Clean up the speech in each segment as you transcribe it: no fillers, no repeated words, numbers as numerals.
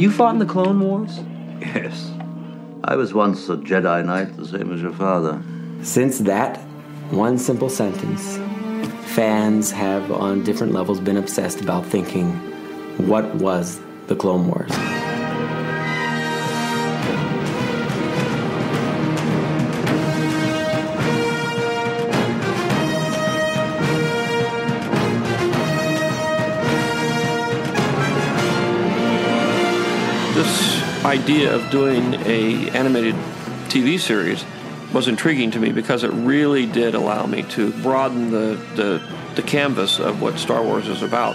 You fought in the Clone Wars? Yes. I was once a Jedi Knight, the same as your father. Since that one simple sentence, fans have on different levels been obsessed about thinking, what was the Clone Wars? Idea of doing a animated TV series was intriguing to me because it really did allow me to broaden the canvas of what Star Wars is about.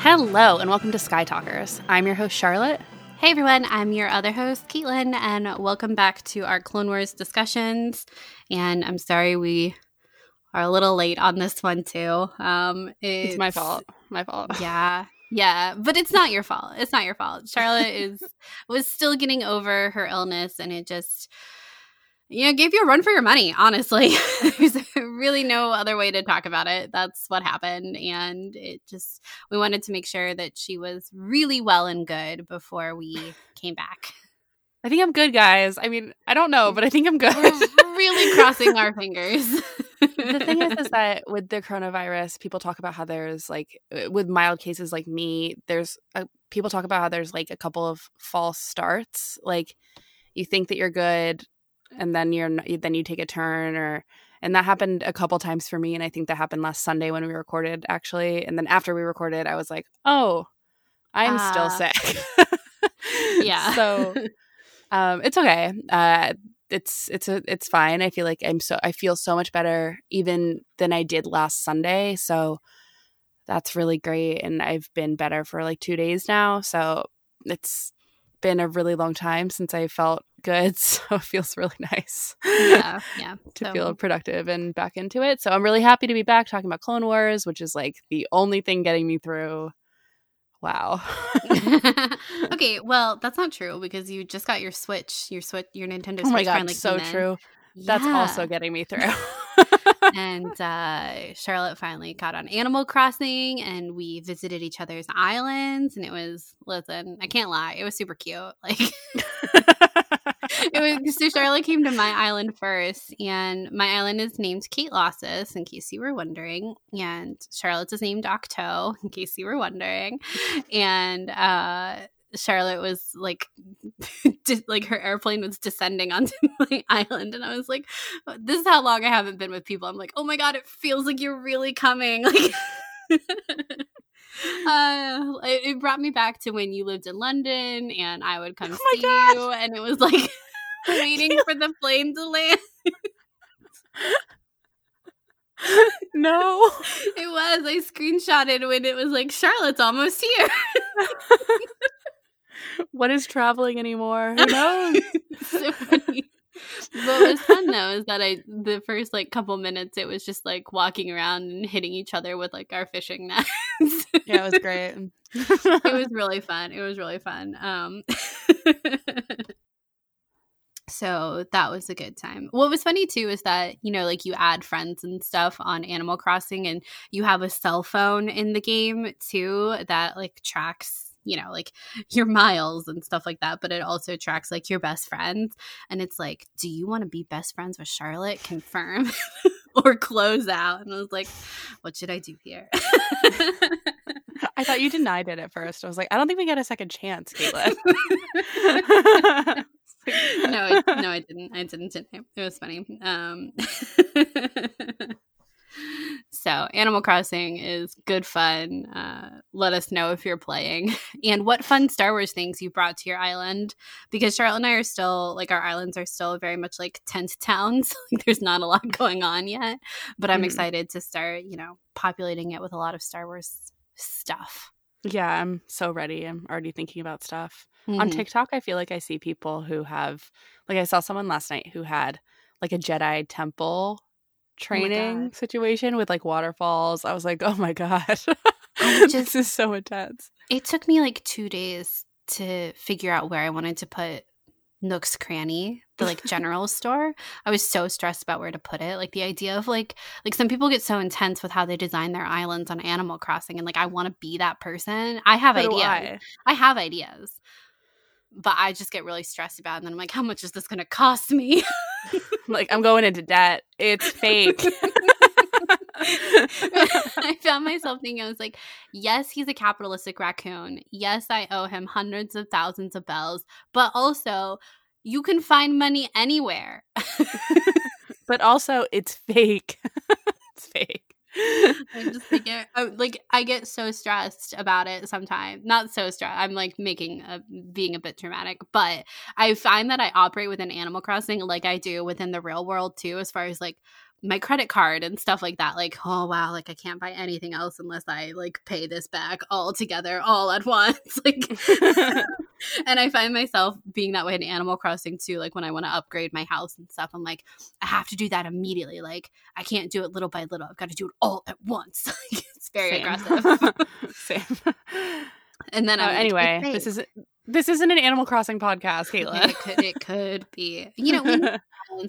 Hello and welcome to Skytalkers. I'm your host Charlotte. Hey everyone, I'm your other host Caitlin, and welcome back to our Clone Wars discussions. And I'm sorry we are a little late on this one, too. It's my fault. Yeah. Yeah. But it's not your fault. Charlotte was still getting over her illness, and it just, you know, gave you a run for your money, honestly. There's really no other way to talk about it. That's what happened. And it just, we wanted to make sure that she was really well and good before we came back. I think I'm good, guys. I mean, I don't know, but I think I'm good. We're really crossing our fingers. The thing is that with the coronavirus, people talk about how there's, like, with mild cases like me, there's people talk about how there's, like, a couple of false starts. Like, you think that you're good, and then you take a turn, and that happened a couple times for me, and I think that happened last Sunday when we recorded, actually. And then after we recorded, I was like, oh, I'm still sick. Yeah. So... it's okay. It's fine. I feel like I feel so much better even than I did last Sunday. So that's really great. And I've been better for like 2 days now. So it's been a really long time since I felt good. So it feels really nice. Yeah. To feel productive and back into it. So I'm really happy to be back talking about Clone Wars, which is like the only thing getting me through. Wow. Okay, well, that's not true because you just got your Switch, your Nintendo Switch. Oh my God, so true. Yeah. That's also getting me through. And Charlotte finally got on Animal Crossing, and we visited each other's islands, and it was, listen, I can't lie, it was super cute. Like, so Charlotte came to my island first, and my island is named Kate Losses, in case you were wondering, and Charlotte's is named Octo, in case you were wondering, and Charlotte was like, like her airplane was descending onto my island, and I was like, this is how long I haven't been with people. I'm like, oh my God, it feels like you're really coming. Like, it brought me back to when you lived in London, and I would come see you, and it was like waiting for the plane to land. No, it was. I screenshotted when it was like, Charlotte's almost here. What is traveling anymore? Who knows? So funny. What was fun though is that the first like couple minutes it was just like walking around and hitting each other with like our fishing nets. Yeah, it was great. It was really fun. So that was a good time. What was funny too is that, you know, like you add friends and stuff on Animal Crossing, and you have a cell phone in the game too that like tracks, you know, like your miles and stuff like that, but it also tracks like your best friends, and it's like, do you want to be best friends with Charlotte? Confirm or close out. And I was like, what should I do here? I thought you denied it at first. I was like, I don't think we got a second chance, Caitlin. No, I didn't. It was funny. So Animal Crossing is good fun. Let us know if you're playing and what fun Star Wars things you brought to your island, because Charlotte and I are still like, our islands are still very much like tent towns. Like, there's not a lot going on yet, but I'm excited to start, you know, populating it with a lot of Star Wars stuff. Yeah, I'm so ready. I'm already thinking about stuff. Mm-hmm. On TikTok, I feel like I see people who have, like, I saw someone last night who had like a Jedi temple training situation with like waterfalls. I was like, oh my God. This is so intense. It took me like 2 days to figure out where I wanted to put Nook's Cranny, the like general store. I was so stressed about where to put it. Like the idea of like some people get so intense with how they design their islands on Animal Crossing, and like I want to be that person. I have ideas, but I just get really stressed about it. And then I'm like, how much is this going to cost me? Like I'm going into debt. It's fake. I found myself thinking, I was like, yes, he's a capitalistic raccoon. Yes, I owe him hundreds of thousands of bells. But also, you can find money anywhere. But also, it's fake. It's fake. I just think I get so stressed about it sometimes. Not so stressed. I'm like being a bit dramatic, but I find that I operate within Animal Crossing like I do within the real world too, as far as like my credit card and stuff like that. Like, oh wow, like I can't buy anything else unless I like pay this back all together, all at once. Like, and I find myself being that way in Animal Crossing too. Like when I want to upgrade my house and stuff, I'm like, I have to do that immediately. Like I can't do it little by little. I've got to do it all at once. Like, it's very aggressive. Same. And then anyway, this isn't an Animal Crossing podcast, Caitlin. It could be. You know, we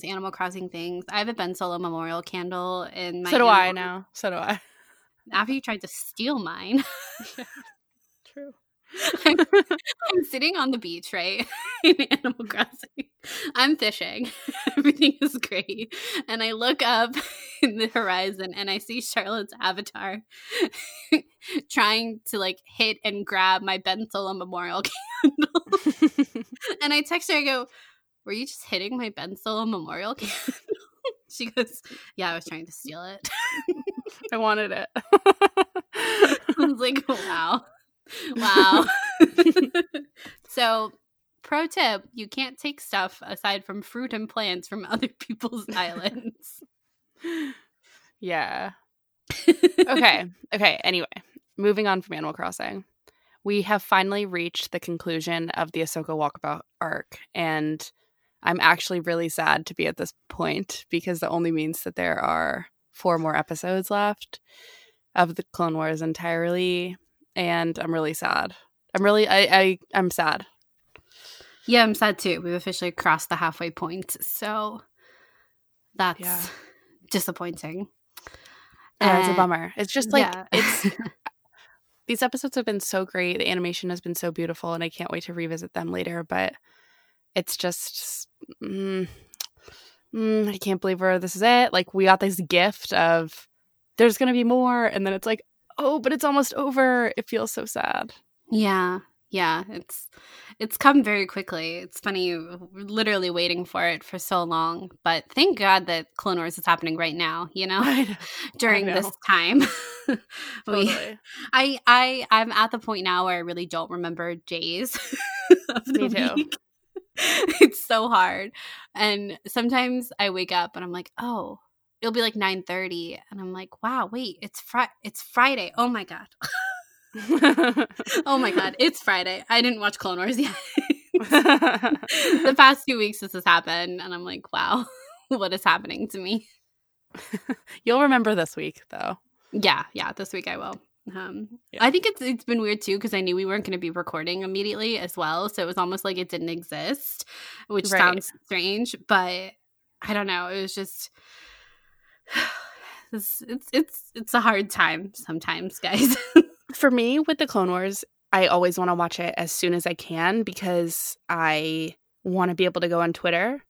Animal Crossing things. I have a Ben Solo Memorial candle in my. So do I now. So do I. After you tried to steal mine. Yeah, true. I'm sitting on the beach, right? In Animal Crossing. I'm fishing. Everything is great. And I look up in the horizon and I see Charlotte's avatar trying to like hit and grab my Ben Solo Memorial candle. And I text her, I go, were you just hitting my Ben Solo Memorial candle? She goes, yeah, I was trying to steal it. I wanted it. I was like, wow. So pro tip, you can't take stuff aside from fruit and plants from other people's islands. Yeah. Okay. Anyway, moving on from Animal Crossing. We have finally reached the conclusion of the Ahsoka Walkabout arc, and I'm actually really sad to be at this point because that only means that there are 4 more episodes left of the Clone Wars entirely. And I'm really sad. I'm sad. Yeah, I'm sad too. We've officially crossed the halfway point. So that's disappointing. And it's a bummer. It's just like, these episodes have been so great. The animation has been so beautiful, and I can't wait to revisit them later. But it's just, I can't believe this is it. Like, we got this gift of there's going to be more. And then it's like, oh, but it's almost over. It feels so sad. Yeah. It's come very quickly. It's funny, we're literally waiting for it for so long. But thank God that Clone Wars is happening right now, you know, during this time. Totally. I'm at the point now where I really don't remember days of the week. It's so hard. And sometimes I wake up and I'm like, oh. It'll be like 9:30, and I'm like, "Wow, wait, it's Friday! Oh my god! Oh my god! It's Friday! I didn't watch Clone Wars yet." The past 2 weeks, this has happened, and I'm like, "Wow, what is happening to me?" You'll remember this week, though. Yeah, this week I will. I think it's been weird too because I knew we weren't going to be recording immediately as well, so it was almost like it didn't exist, which sounds strange, but I don't know. It was just. It's a hard time sometimes, guys. For me, with the Clone Wars, I always want to watch it as soon as I can because I want to be able to go on Twitter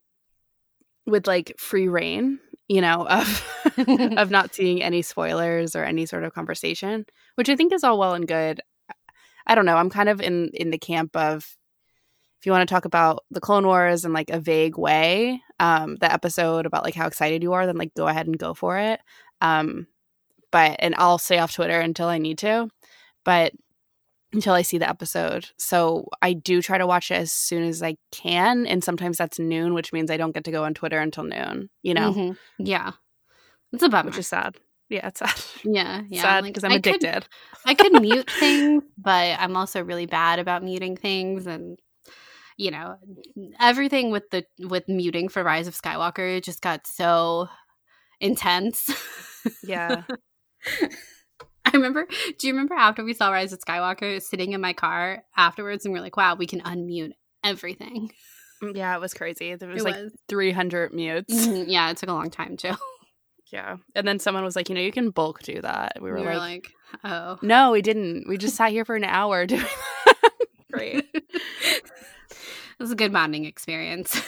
with like free reign, you know, of of not seeing any spoilers or any sort of conversation, which I think is all well and good. I don't know. I'm kind of in the camp of if you want to talk about the Clone Wars in like a vague way, the episode about like how excited you are, then like go ahead and go for it. But I'll stay off Twitter until I need to, but until I see the episode. So I do try to watch it as soon as I can. And sometimes that's noon, which means I don't get to go on Twitter until noon, you know? Mm-hmm. Yeah. It's a bummer. Which is sad. Yeah, it's sad. Yeah. Sad because I'm addicted. I could mute things, but I'm also really bad about muting things and you know, everything with muting for Rise of Skywalker just got so intense. Yeah. Do you remember after we saw Rise of Skywalker sitting in my car afterwards and we're like, wow, we can unmute everything. Yeah, it was crazy. There was it like was. 300 mutes. Mm-hmm. Yeah, it took a long time too. Yeah. And then someone was like, you know, you can bulk do that. We were like, oh. No, we didn't. We just sat here for an hour doing that. Great. It was a good bonding experience.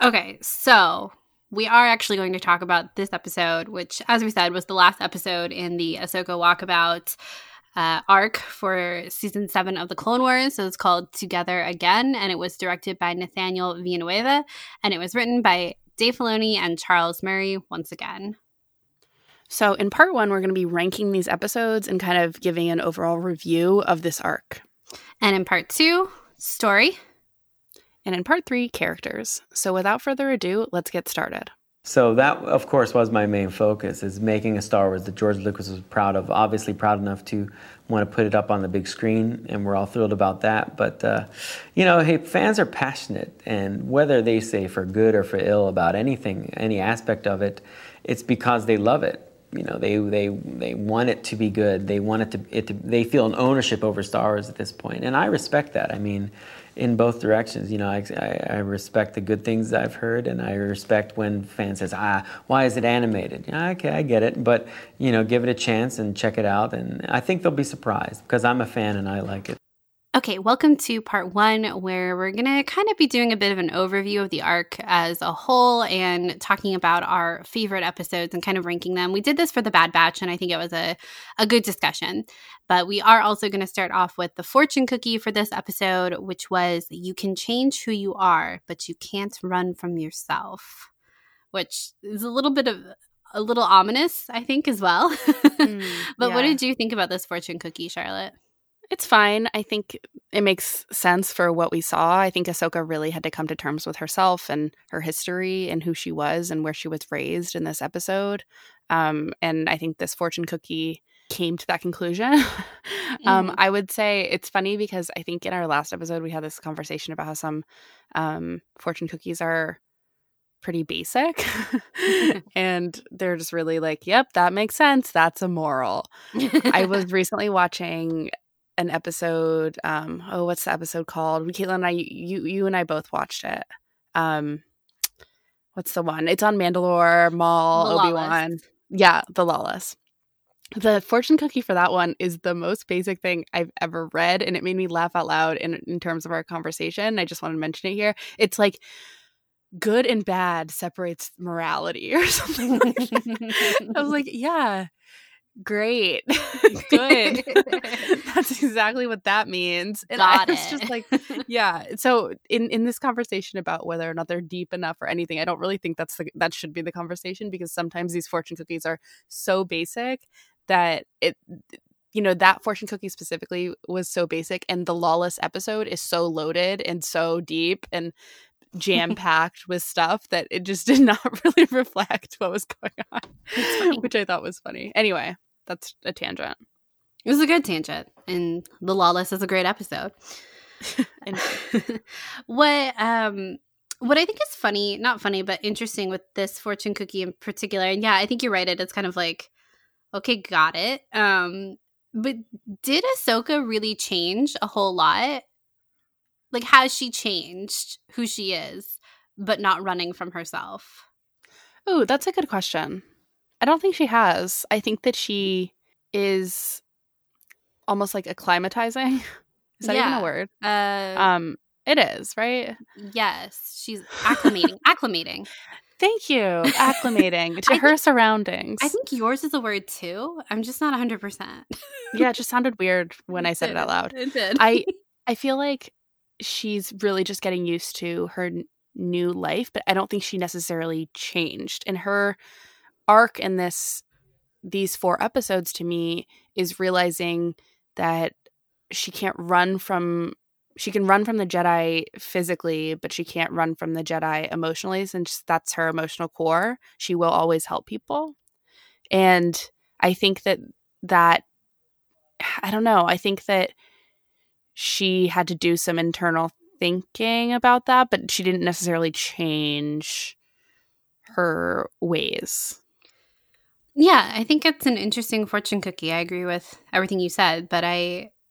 Okay, so we are actually going to talk about this episode, which, as we said, was the last episode in the Ahsoka Walkabout arc for season 7 of the Clone Wars. So it's called Together Again, and it was directed by Nathaniel Villanueva, and it was written by Dave Filoni and Charles Murray once again. So in part 1, we're going to be ranking these episodes and kind of giving an overall review of this arc. And in part 2, story. And in part 3, characters. So without further ado, let's get started. So that, of course, was my main focus, is making a Star Wars that George Lucas was proud of, obviously proud enough to want to put it up on the big screen, and we're all thrilled about that. But, you know, hey, fans are passionate, and whether they say for good or for ill about anything, any aspect of it, it's because they love it. You know, they want it to be good. They want it to they feel an ownership over Star Wars at this point, and I respect that. I mean, in both directions, you know, I respect the good things I've heard, and I respect when fans says, why is it animated? You know, okay, I get it, but, you know, give it a chance and check it out, and I think they'll be surprised because I'm a fan and I like it. Okay, welcome to part 1, where we're going to kind of be doing a bit of an overview of the arc as a whole and talking about our favorite episodes and kind of ranking them. We did this for the Bad Batch, and I think it was a good discussion. But we are also going to start off with the fortune cookie for this episode, which was, you can change who you are, but you can't run from yourself, which is a little ominous, I think, as well. But yeah. What did you think about this fortune cookie, Charlotte? It's fine. I think it makes sense for what we saw. I think Ahsoka really had to come to terms with herself and her history and who she was and where she was raised in this episode. And I think this fortune cookie came to that conclusion. I would say it's funny because I think in our last episode, we had this conversation about how some fortune cookies are pretty basic and they're just really like, yep, that makes sense. That's a moral. I was recently watching an episode, what's the episode called? Caitlin and I, you and I both watched it. What's the one? It's on Mandalore, Maul, Obi-Wan. Yeah, The Lawless. The fortune cookie for that one is the most basic thing I've ever read, and it made me laugh out loud in terms of our conversation. I just want to mention it here. It's like, good and bad separates morality or something like that. I was like, yeah. Great. Good. That's exactly what that means. And I was just like, yeah. So in this conversation about whether or not they're deep enough or anything, I don't really think that should be the conversation, because sometimes these fortune cookies are so basic that it, you know, that fortune cookie specifically was so basic, and the Lawless episode is so loaded and so deep and jam-packed with stuff that it just did not really reflect what was going on, which I thought was funny. Anyway. That's a tangent. It was a good tangent. And The Lawless is a great episode. What I think is funny, not funny, but interesting with this fortune cookie in particular, and yeah, I think you're right, it's kind of like, okay, got it. But did Ahsoka really change a whole lot? Like, has she changed who she is, but not running from herself? Oh, that's a good question. I don't think she has. I think that she is almost like acclimatizing. Is that even a word? It is, right? Yes. She's acclimating. Thank you. Acclimating to her surroundings. I think yours is a word too. I'm just not 100%. Yeah, it just sounded weird when I said it out loud. It did. I feel like she's really just getting used to her new life, but I don't think she necessarily changed. And her arc in these 4 episodes to me is realizing that she can run from the Jedi physically, but she can't run from the Jedi emotionally, since that's her emotional core. She will always help people. And I think that I don't know, I think that she had to do some internal thinking about that, but she didn't necessarily change her ways. Yeah, I think it's an interesting fortune cookie. I agree with everything you said, but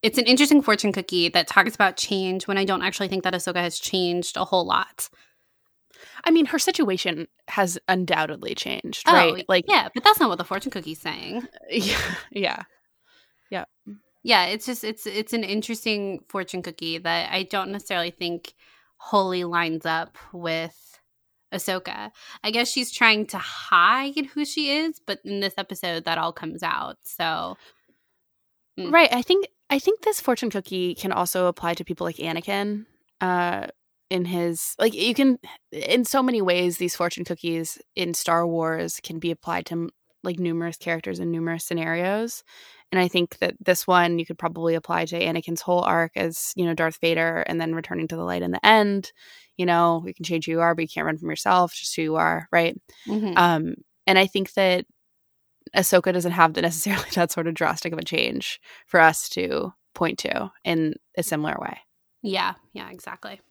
It's an interesting fortune cookie that talks about change when I don't actually think that Ahsoka has changed a whole lot. I mean, her situation has undoubtedly changed, right? Like, yeah, but that's not what the fortune cookie's saying. Yeah. It's just it's an interesting fortune cookie that I don't necessarily think wholly lines up with Ahsoka. I guess she's trying to hide who she is, but in this episode, that all comes out. So, right. I think this fortune cookie can also apply to people like Anakin. In his, like, you can, in so many ways, these fortune cookies in Star Wars can be applied to, like, numerous characters in numerous scenarios. And I think that this one you could probably apply to Anakin's whole arc as, you know, Darth Vader and then returning to the light in the end. You know, you can change who you are, but you can't run from yourself, just who you are, right? Mm-hmm. And I think that Ahsoka doesn't have necessarily that sort of drastic of a change for us to point to in a similar way. Yeah, exactly.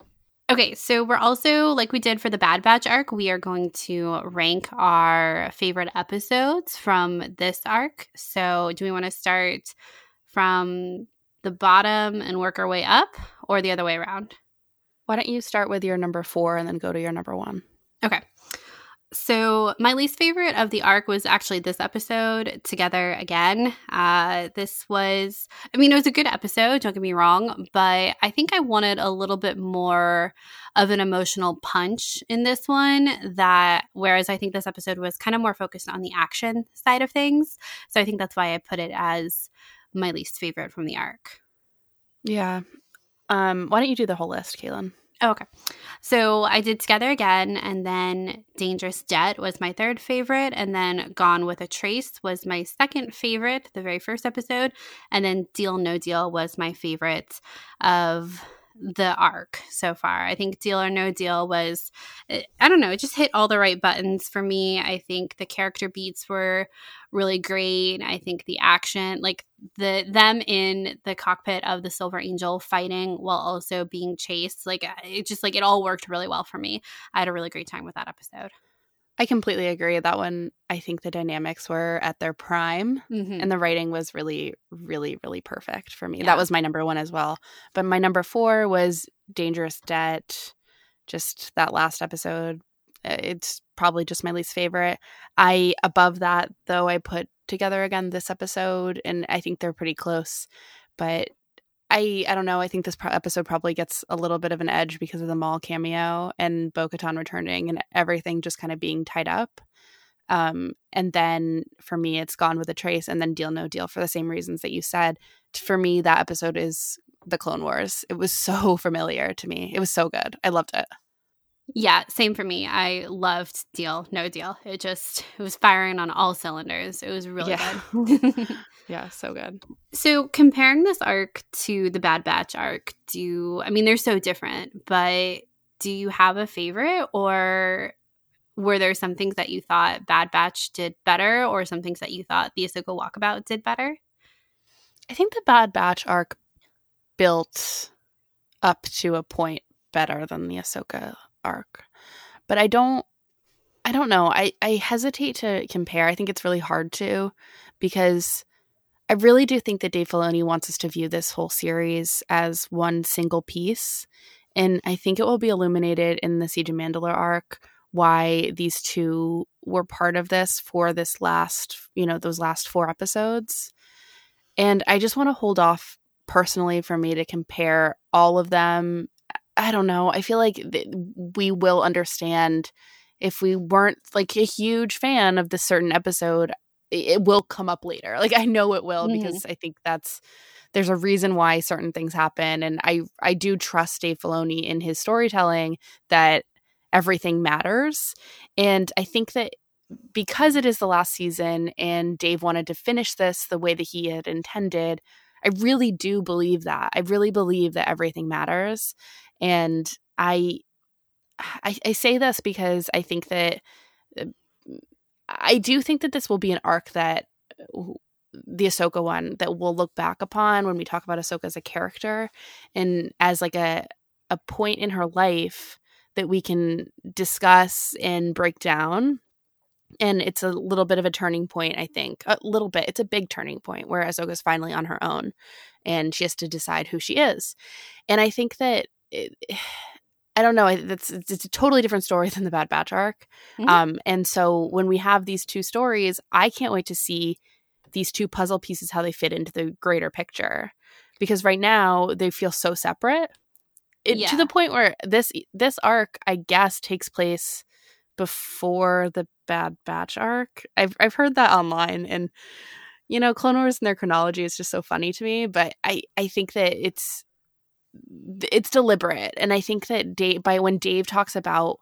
Okay, so we're also, like we did for the Bad Batch arc, we are going to rank our favorite episodes from this arc. So do we want to start from the bottom and work our way up, or the other way around? Why don't you start with your number 4 and then go to your number 1? Okay. So my least favorite of the arc was actually this episode, Together Again. It was a good episode, don't get me wrong, but I think I wanted a little bit more of an emotional punch in this one, whereas I think this episode was kind of more focused on the action side of things. So I think that's why I put it as my least favorite from the arc. Yeah. Why don't you do the whole list, Kaylin? Oh, okay. So I did Together Again, and then Dangerous Debt was my third favorite, and then Gone with a Trace was my second favorite, the very first episode, and then Deal No Deal was my favorite of the arc so far. I think Deal or No Deal was, I don't know, it just hit all the right buttons for me. I think the character beats were really great. I think the action, like them in the cockpit of the Silver Angel fighting while also being chased, like it just, like, it all worked really well for me. I had a really great time with that episode. I completely agree. That one, I think the dynamics were at their prime, mm-hmm. and the writing was really, really, really perfect for me. Yeah. That was my number 1 as well. But my number 4 was Dangerous Debt, just that last episode. It's probably just my least favorite. Above that, though, I put Together Again this episode, and I think they're pretty close. But I don't know. I think this episode probably gets a little bit of an edge because of the Maul cameo and Bo-Katan returning and everything just kind of being tied up. And then for me, it's Gone with a Trace and then Deal No Deal for the same reasons that you said. For me, that episode is the Clone Wars. It was so familiar to me. It was so good. I loved it. Yeah, same for me. I loved Deal No Deal. It was firing on all cylinders. It was really good. Yeah, so good. So comparing this arc to the Bad Batch arc, they're so different, but do you have a favorite, or were there some things that you thought Bad Batch did better, or some things that you thought the Ahsoka Walkabout did better? I think the Bad Batch arc built up to a point better than the Ahsoka arc, but I don't know. I hesitate to compare. I think it's really hard to, because I really do think that Dave Filoni wants us to view this whole series as one single piece, and I think it will be illuminated in the Siege of Mandalore arc why these two were part of this for this last, those last 4 episodes. And I just want to hold off personally for me to compare all of them. I don't know. I feel like we will understand if we weren't, like, a huge fan of this certain episode. It will come up later. Like, I know it will, mm-hmm. because I think there's a reason why certain things happen. And I do trust Dave Filoni in his storytelling that everything matters. And I think that because it is the last season and Dave wanted to finish this the way that he had intended, I really do believe that. I really believe that everything matters. And I say this because I think that I do think that this will be an arc that the Ahsoka one that we'll look back upon when we talk about Ahsoka as a character and as, like, a point in her life that we can discuss and break down. And it's a little bit of a turning point, I think. A little bit. It's a big turning point where Ahsoka's finally on her own and she has to decide who she is. And I think that, I don't know, it's a totally different story than the Bad Batch arc. Mm-hmm. And so when we have these two stories, I can't wait to see these two puzzle pieces, how they fit into the greater picture. Because right now they feel so separate. To the point where this arc, I guess, takes place before the Bad Batch arc. I've heard that online, and you know, Clone Wars and their chronology is just so funny to me. But I think that it's deliberate, and I think that when Dave talks about,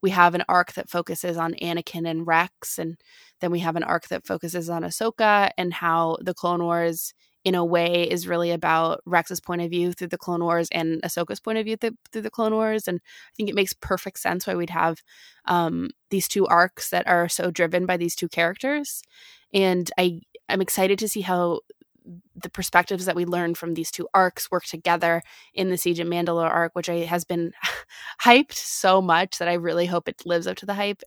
we have an arc that focuses on Anakin and Rex, and then we have an arc that focuses on Ahsoka, and how the Clone Wars, in a way, is really about Rex's point of view through the Clone Wars and Ahsoka's point of view through the Clone Wars. And I think it makes perfect sense why we'd have these two arcs that are so driven by these two characters. And I'm excited to see how the perspectives that we learn from these two arcs work together in the Siege of Mandalore arc, which has been hyped so much that I really hope it lives up to the hype.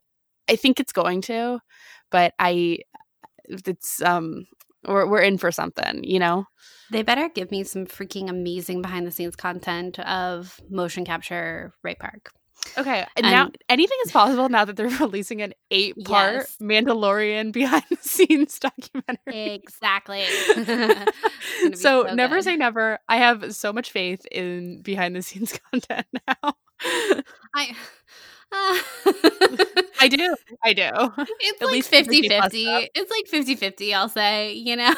I think it's going to, but we're in for something, you know? They better give me some freaking amazing behind-the-scenes content of motion capture Ray Park. Okay, and now anything is possible now that they're releasing an 8-part Mandalorian behind-the-scenes documentary. Exactly. So never say never. I have so much faith in behind-the-scenes content now. I do. It's at like 50-50. It's like 50-50, I'll say, you know.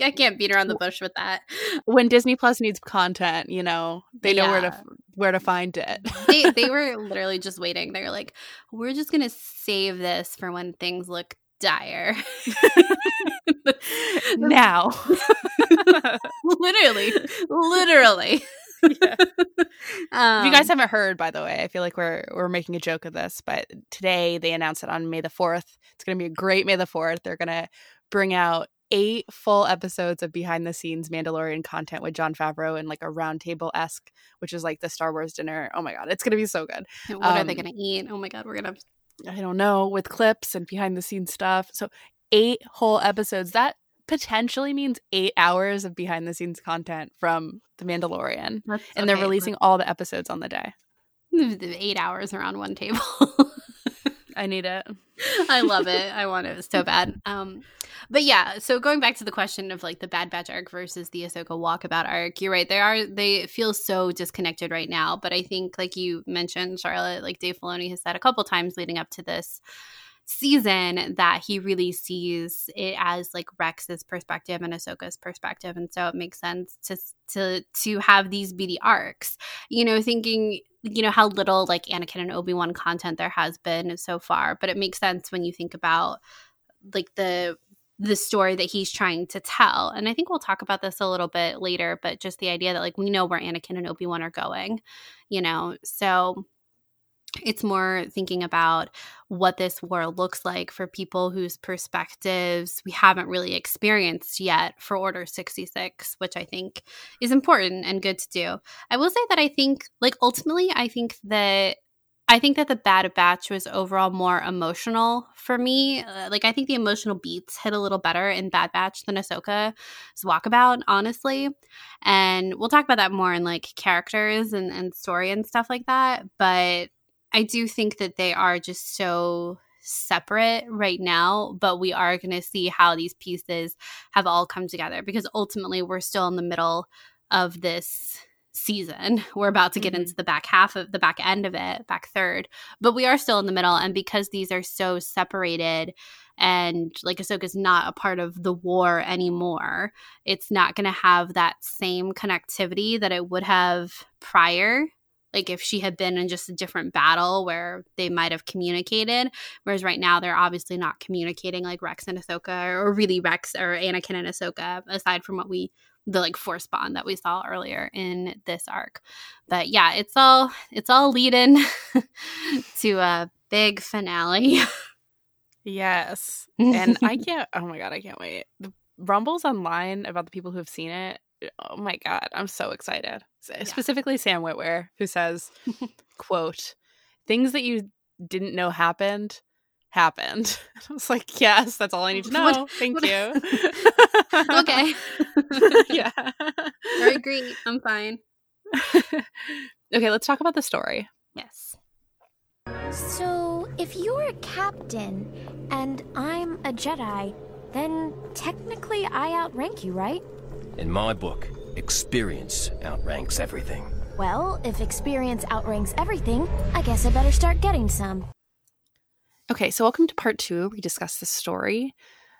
I can't beat around the bush with that. When Disney Plus needs content, you know, they know where to find it. They were literally just waiting. They were like, we're just going to save this for when things look dire. Now. Literally. Yeah. If you guys haven't heard, by the way, I feel like we're making a joke of this, but today they announced it on May the 4th. It's going to be a great May the 4th. They're going to bring out 8 full episodes of behind-the-scenes Mandalorian content with Jon Favreau and like a roundtable-esque, which is like the Star Wars dinner. Oh my God, it's going to be so good. And what are they going to eat? Oh my God, we're going to... I don't know, with clips and behind-the-scenes stuff. So 8 whole episodes. That potentially means 8 hours of behind the scenes content from The Mandalorian. And they're releasing all the episodes on the day. 8 hours around one table. I need it. I love it. I want it so bad. But yeah, so going back to the question of like the Bad Batch arc versus the Ahsoka Walkabout arc, you're right. They feel so disconnected right now. But I think, like you mentioned, Charlotte, like Dave Filoni has said a couple times leading up to this season that he really sees it as like Rex's perspective and Ahsoka's perspective, and so it makes sense to have these be the arcs, you know, thinking, you know, how little like Anakin and Obi-Wan content there has been so far, but it makes sense when you think about like the story that he's trying to tell. And I think we'll talk about this a little bit later, but just the idea that like we know where Anakin and Obi-Wan are going, you know, so it's more thinking about what this world looks like for people whose perspectives we haven't really experienced yet for Order 66, which I think is important and good to do. I will say that I think, like, ultimately, I think that the Bad Batch was overall more emotional for me. Like, I think the emotional beats hit a little better in Bad Batch than Ahsoka's Walkabout, honestly. And we'll talk about that more in, like, characters and story and stuff like that. But I do think that they are just so separate right now, but we are going to see how these pieces have all come together, because ultimately we're still in the middle of this season. We're about to get into the back third, but we are still in the middle. And because these are so separated, and like Ahsoka's not a part of the war anymore, it's not going to have that same connectivity that it would have prior. Like if she had been in just a different battle where they might have communicated, whereas right now they're obviously not communicating like Rex and Ahsoka, or really Rex or Anakin and Ahsoka, aside from the like force bond that we saw earlier in this arc. But yeah, it's all leading to a big finale. Yes. And I can't wait. The rumbles online about the people who have seen it. Oh my God, I'm so excited. Specifically Sam Witwer, who says, quote, things that you didn't know happened happened. And I was like, yes, that's all I need to know. Thank you. Okay. Yeah. I agree. I'm fine. Okay, let's talk about the story. Yes. So if you're a captain and I'm a Jedi, then technically I outrank you, right? In my book, experience outranks everything. Well, if experience outranks everything, I guess I better start getting some. Okay, so welcome to part 2. We discuss the story.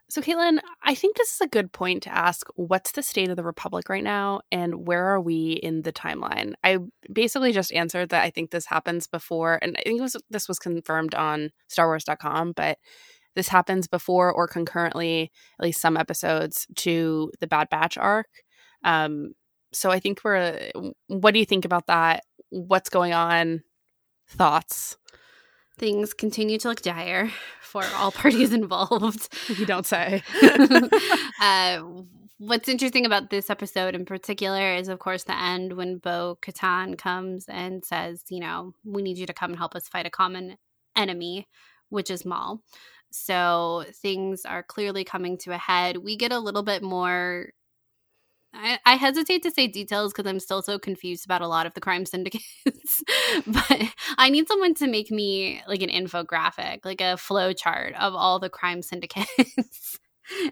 So, Caitlin, I think this is a good point to ask, what's the state of the Republic right now, and where are we in the timeline? I basically just answered that I think this happens before, and I think this was confirmed on StarWars.com, but this happens before or concurrently, at least some episodes, to the Bad Batch arc. So I think what do you think about that? What's going on? Thoughts? Things continue to look dire for all parties involved. You don't say. What's interesting about this episode in particular is, of course, the end when Bo-Katan comes and says, you know, we need you to come and help us fight a common enemy, which is Maul. So things are clearly coming to a head. We get a little bit more... I hesitate to say details because I'm still so confused about a lot of the crime syndicates, but I need someone to make me like an infographic, like a flow chart of all the crime syndicates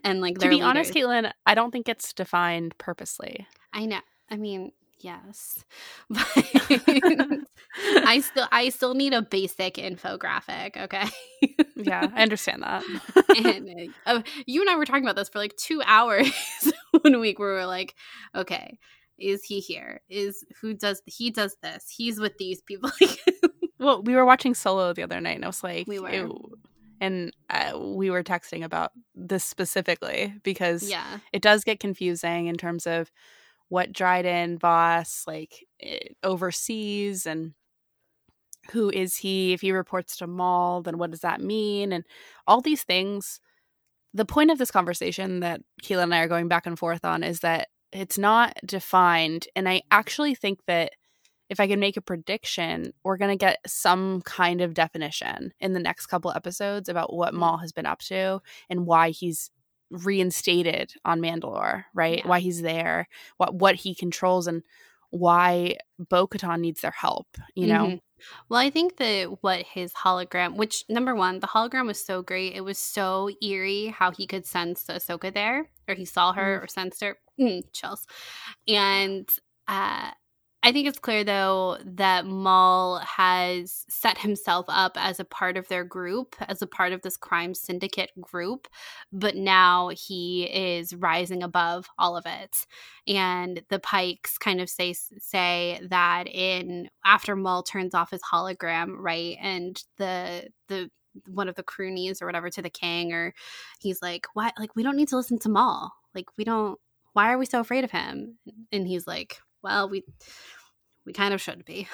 and like their leaders. To be honest, Caitlin, I don't think it's defined purposely. I know. I mean, yes, but I still need a basic infographic. Okay. Yeah, I understand that. And you and I were talking about this for like 2 hours. One week where we're like, okay, is he here? He does this? He's with these people. Well, we were watching Solo the other night, and I was like, ew. And we were texting about this specifically because it does get confusing in terms of what Dryden Voss like oversees and who is he. If he reports to Maul, then what does that mean? And all these things. The point of this conversation that Keelan and I are going back and forth on is that it's not defined. And I actually think that if I can make a prediction, we're going to get some kind of definition in the next couple episodes about what Maul has been up to and why he's reinstated on Mandalore, right? Yeah. Why he's there, what he controls, and why Bo-Katan needs their help, you know? Mm-hmm. Well, I think that what his hologram, which number one, the hologram was so great. It was so eerie how he could sense Ahsoka there, or he saw her or sensed her. Chills. And I think it's clear, though, that Maul has set himself up as a part of their group, as a part of this crime syndicate group, but now he is rising above all of it. And the Pikes kind of say that after Maul turns off his hologram, right, and the one of the croonies or whatever to the king, or he's like, "What? Like, we don't need to listen to Maul. Like, we don't. Why are we so afraid of him?" And he's like, well, we kind of should be.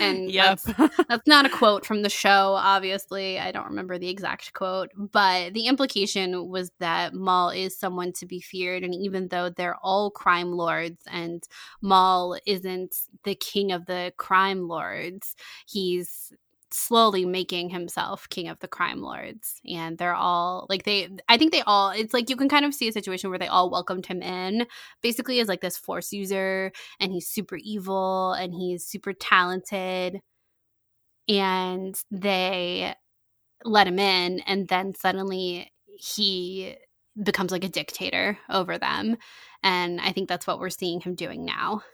And yep. That's not a quote from the show, obviously. I don't remember the exact quote. But the implication was that Maul is someone to be feared. And even though they're all crime lords and Maul isn't the king of the crime lords, he's slowly making himself king of the crime lords, and they're all like it's like you can kind of see a situation where they all welcomed him in basically as like this force user, and he's super evil and he's super talented, and they let him in, and then suddenly he becomes like a dictator over them. And I think that's what we're seeing him doing now.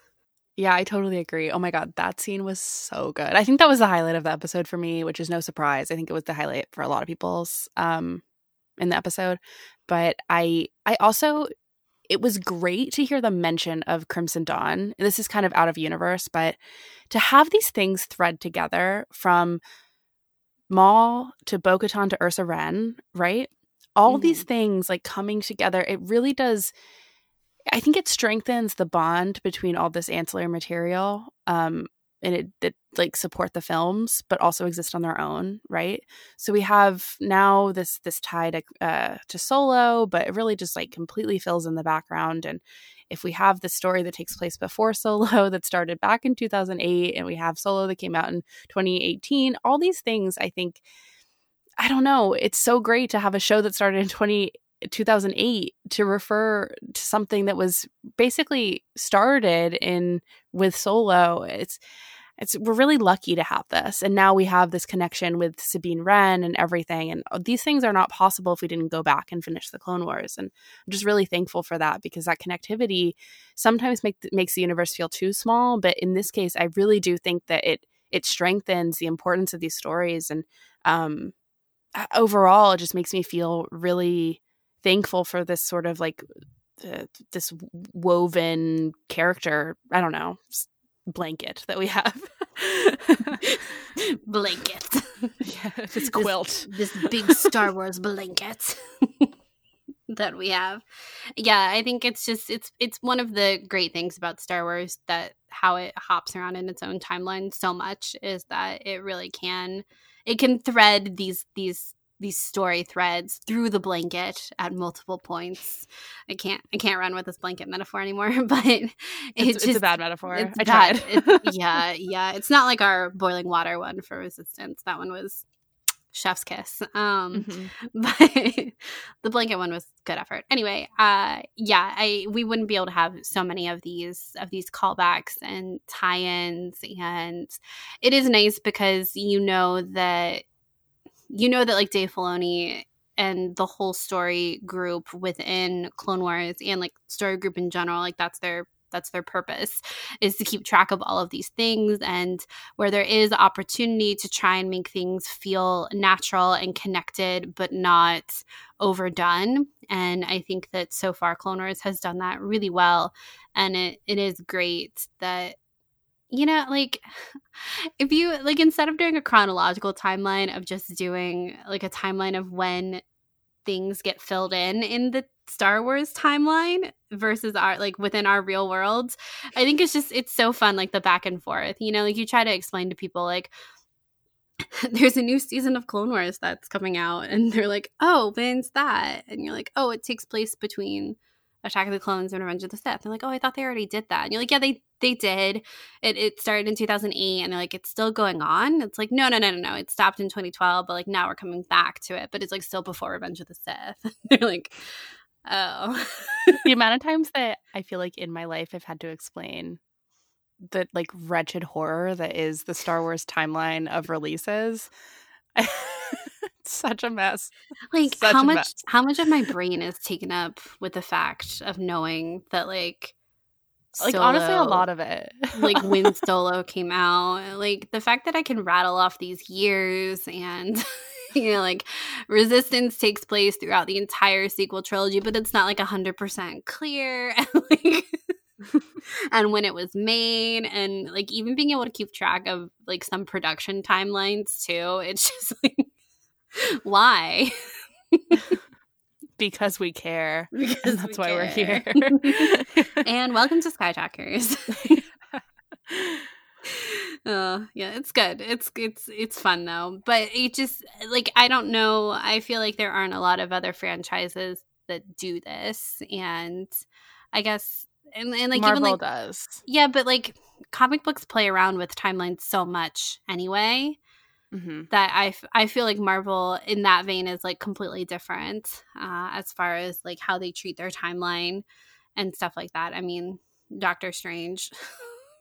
Yeah, I totally agree. Oh my God, that scene was so good. I think that was the highlight of the episode for me, which is no surprise. I think it was the highlight for a lot of people's in the episode. But I also, it was great to hear the mention of Crimson Dawn. This is kind of out of universe, but to have these things thread together from Maul to Bo-Katan to Ursa Ren, right? All these things like coming together, it really does... I think it strengthens the bond between all this ancillary material and it like support the films, but also exist on their own, right? So we have now this tie to Solo, but it really just like completely fills in the background. And if we have the story that takes place before Solo that started back in 2008, and we have Solo that came out in 2018, all these things I think I don't know. It's so great to have a show that started in 2008 to refer to something that was basically started in with Solo. We're really lucky to have this. And now we have this connection with Sabine Wren and everything. And these things are not possible if we didn't go back and finish the Clone Wars. And I'm just really thankful for that, because that connectivity sometimes makes the universe feel too small. But in this case, I really do think that it strengthens the importance of these stories. And overall, it just makes me feel really thankful for this sort of like this woven character. I don't know. Blanket that we have. Blanket. Yeah, this quilt. This big Star Wars blanket that we have. Yeah, I think it's just it's one of the great things about Star Wars, that how it hops around in its own timeline so much, is that it really can thread these story threads through the blanket at multiple points. I can't run with this blanket metaphor anymore, but it's a bad metaphor. I tried. Yeah. It's not like our boiling water one for Resistance. That one was chef's kiss. But the blanket one was good effort. Anyway, we wouldn't be able to have so many of these callbacks and tie-ins, and it is nice because you know that like Dave Filoni and the whole story group within Clone Wars, and like story group in general, like that's their purpose, is to keep track of all of these things, and where there is opportunity to try and make things feel natural and connected but not overdone. And I think that so far Clone Wars has done that really well, and it is great that if you like, instead of doing a chronological timeline, of just doing like a timeline of when things get filled in the Star Wars timeline versus our like within our real world, I think it's so fun, like the back and forth. You try to explain to people like, there's a new season of Clone Wars that's coming out, and they're like, oh, when's that? And you're like, oh, it takes place between Attack of the Clones and Revenge of the Sith. They're like, oh, I thought they already did that. And you're like, yeah, they did. It started in 2008, and they're like, it's still going on. It's like, no. It stopped in 2012, but like now we're coming back to it. But it's like still before Revenge of the Sith. They're like, oh. The amount of times that I feel like in my life I've had to explain the like wretched horror that is the Star Wars timeline of releases. Such a mess. Like how much of my brain is taken up with the fact of knowing that like Solo, honestly, a lot of it. Like when Solo came out, like the fact that I can rattle off these years, and like Resistance takes place throughout the entire sequel trilogy, but it's not like 100% clear. And like and when it was made, and like even being able to keep track of like some production timelines too, it's just like, why? Because we care. Because that's why we're here. And welcome to Skytalkers. Yeah, it's good. It's fun though. But it just like, I don't know. I feel like there aren't a lot of other franchises that do this, and I guess and like Marvel even like does. Yeah, but like comic books play around with timelines so much anyway. Mm-hmm. That I feel like Marvel in that vein is like completely different as far as like how they treat their timeline and stuff like that. I mean, Doctor Strange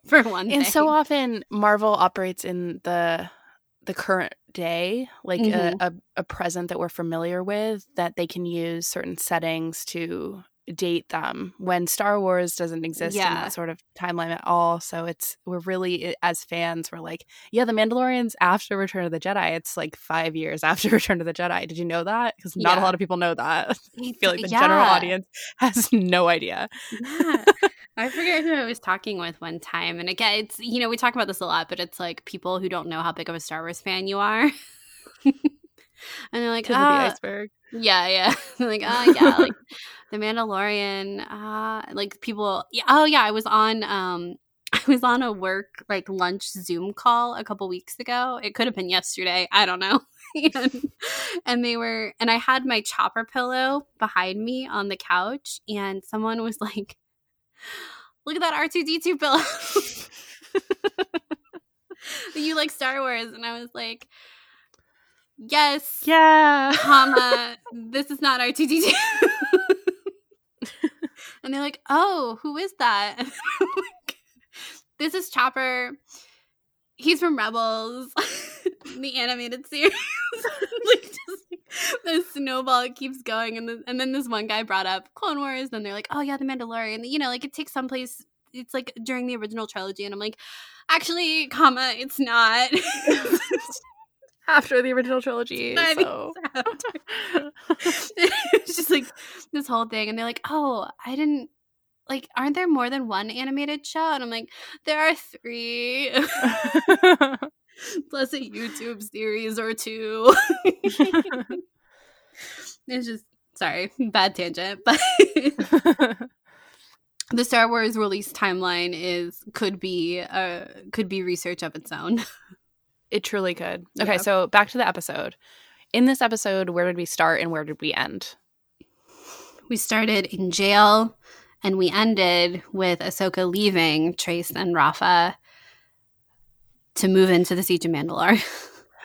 for one thing. And so often Marvel operates in the current day, like a present that we're familiar with, that they can use certain settings to date them, when Star Wars doesn't exist in that sort of timeline at all. So we're really, as fans, we're like, yeah, The Mandalorian's after Return of the Jedi. It's like 5 years after Return of the Jedi. Did you know that? Because not a lot of people know that. I feel like the general audience has no idea. Yeah. I forget who I was talking with one time. And again, it's, we talk about this a lot, but it's like people who don't know how big of a Star Wars fan you are. And they're like, oh, the iceberg. Yeah. Like, oh, yeah. Like, The Mandalorian, like people. Oh yeah, I was on a work like lunch Zoom call a couple weeks ago. It could have been yesterday. I don't know. and they were, and I had my Chopper pillow behind me on the couch, and someone was like, "Look at that R2-D2 pillow." You like Star Wars, and I was like, yes, yeah, comma, this is not R2-D2. And they're like, oh, who is that? And I'm like, this is Chopper. He's from Rebels, the animated series. Like, just like, the snowball keeps going. And then this one guy brought up Clone Wars. Then they're like, oh, yeah, The Mandalorian. You know, like, it takes someplace. It's like during the original trilogy. And I'm like, actually, comma, it's not. After the original trilogy. So. It's just like this whole thing. And they're like, oh, I didn't. Like, aren't there more than one animated show? And I'm like, there are 3. Plus a YouTube series or 2. It's just, sorry, bad tangent. But the Star Wars release timeline could be research of its own. It truly could. Okay, yeah. So back to the episode. In this episode, where did we start and where did we end? We started in jail. And we ended with Ahsoka leaving Trace and Rafa to move into the Siege of Mandalore.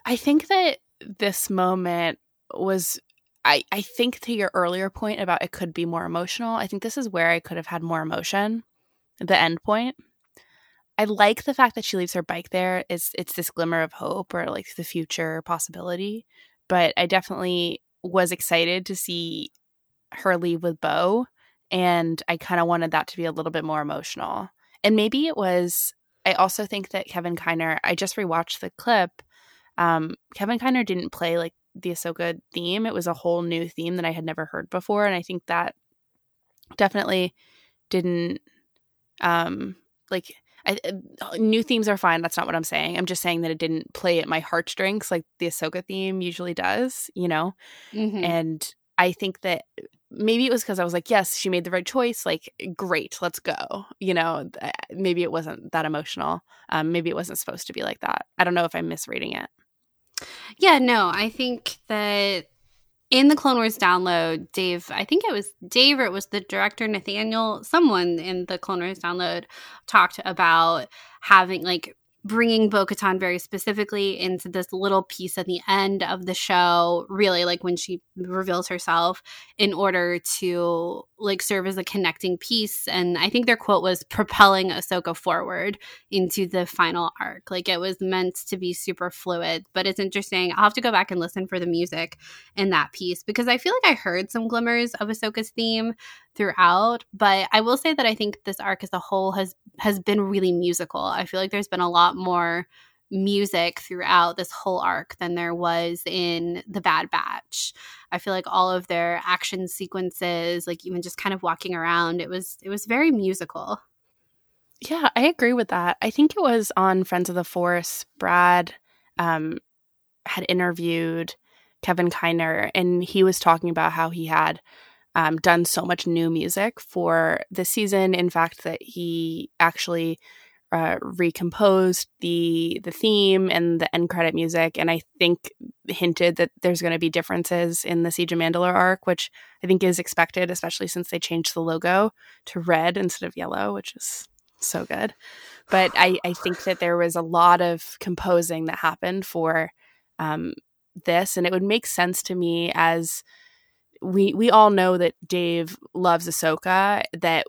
I think that this moment was, I think to your earlier point about it could be more emotional, I think this is where I could have had more emotion, the end point. I like the fact that she leaves her bike there. It's this glimmer of hope or like the future possibility. But I definitely was excited to see her leave with Bo. And I kind of wanted that to be a little bit more emotional. And maybe it was – I also think that Kevin Kiner – I just rewatched the clip. Kevin Kiner didn't play like the Ahsoka theme. It was a whole new theme that I had never heard before. And I think that definitely didn't like new themes are fine. That's not what I'm saying. I'm just saying that it didn't play at my heartstrings like the Ahsoka theme usually does, you know. Mm-hmm. And I think that – maybe it was because I was like, yes, she made the right choice. Like, great, let's go. You know, maybe it wasn't that emotional. Maybe it wasn't supposed to be like that. I don't know if I'm misreading it. Yeah, no, I think that in the Clone Wars download, Dave, I think it was Dave or it was the director, Nathaniel, someone in the Clone Wars download talked about having, like, bringing Bo-Katan very specifically into this little piece at the end of the show, really, like, when she reveals herself in order to, like, serve as a connecting piece. And I think their quote was propelling Ahsoka forward into the final arc. Like, it was meant to be super fluid. But it's interesting. I'll have to go back and listen for the music in that piece because I feel like I heard some glimmers of Ahsoka's theme throughout. But I will say that I think this arc as a whole has been really musical. I feel like there's been a lot more music throughout this whole arc than there was in the Bad Batch. I feel like all of their action sequences, like even just kind of walking around, it was very musical. Yeah, I agree with that. I think it was on Friends of the Force, Brad had interviewed Kevin Kiner, and he was talking about how he had done so much new music for this season. In fact, that he actually recomposed the theme and the end credit music, and I think hinted that there's going to be differences in the Siege of Mandalore arc, which I think is expected, especially since they changed the logo to red instead of yellow, which is so good. But I think that there was a lot of composing that happened for this, and it would make sense to me as we all know that Dave loves Ahsoka, that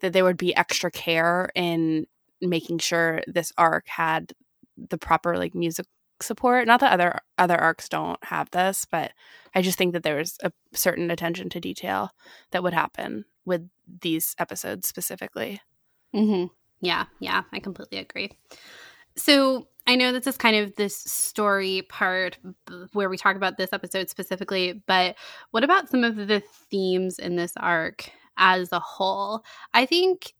there would be extra care in making sure this arc had the proper like music support. Not that other arcs don't have this, but I just think that there was a certain attention to detail that would happen with these episodes specifically. Mm-hmm. Yeah, I completely agree. So I know this is kind of this story part where we talk about this episode specifically, but what about some of the themes in this arc as a whole? I think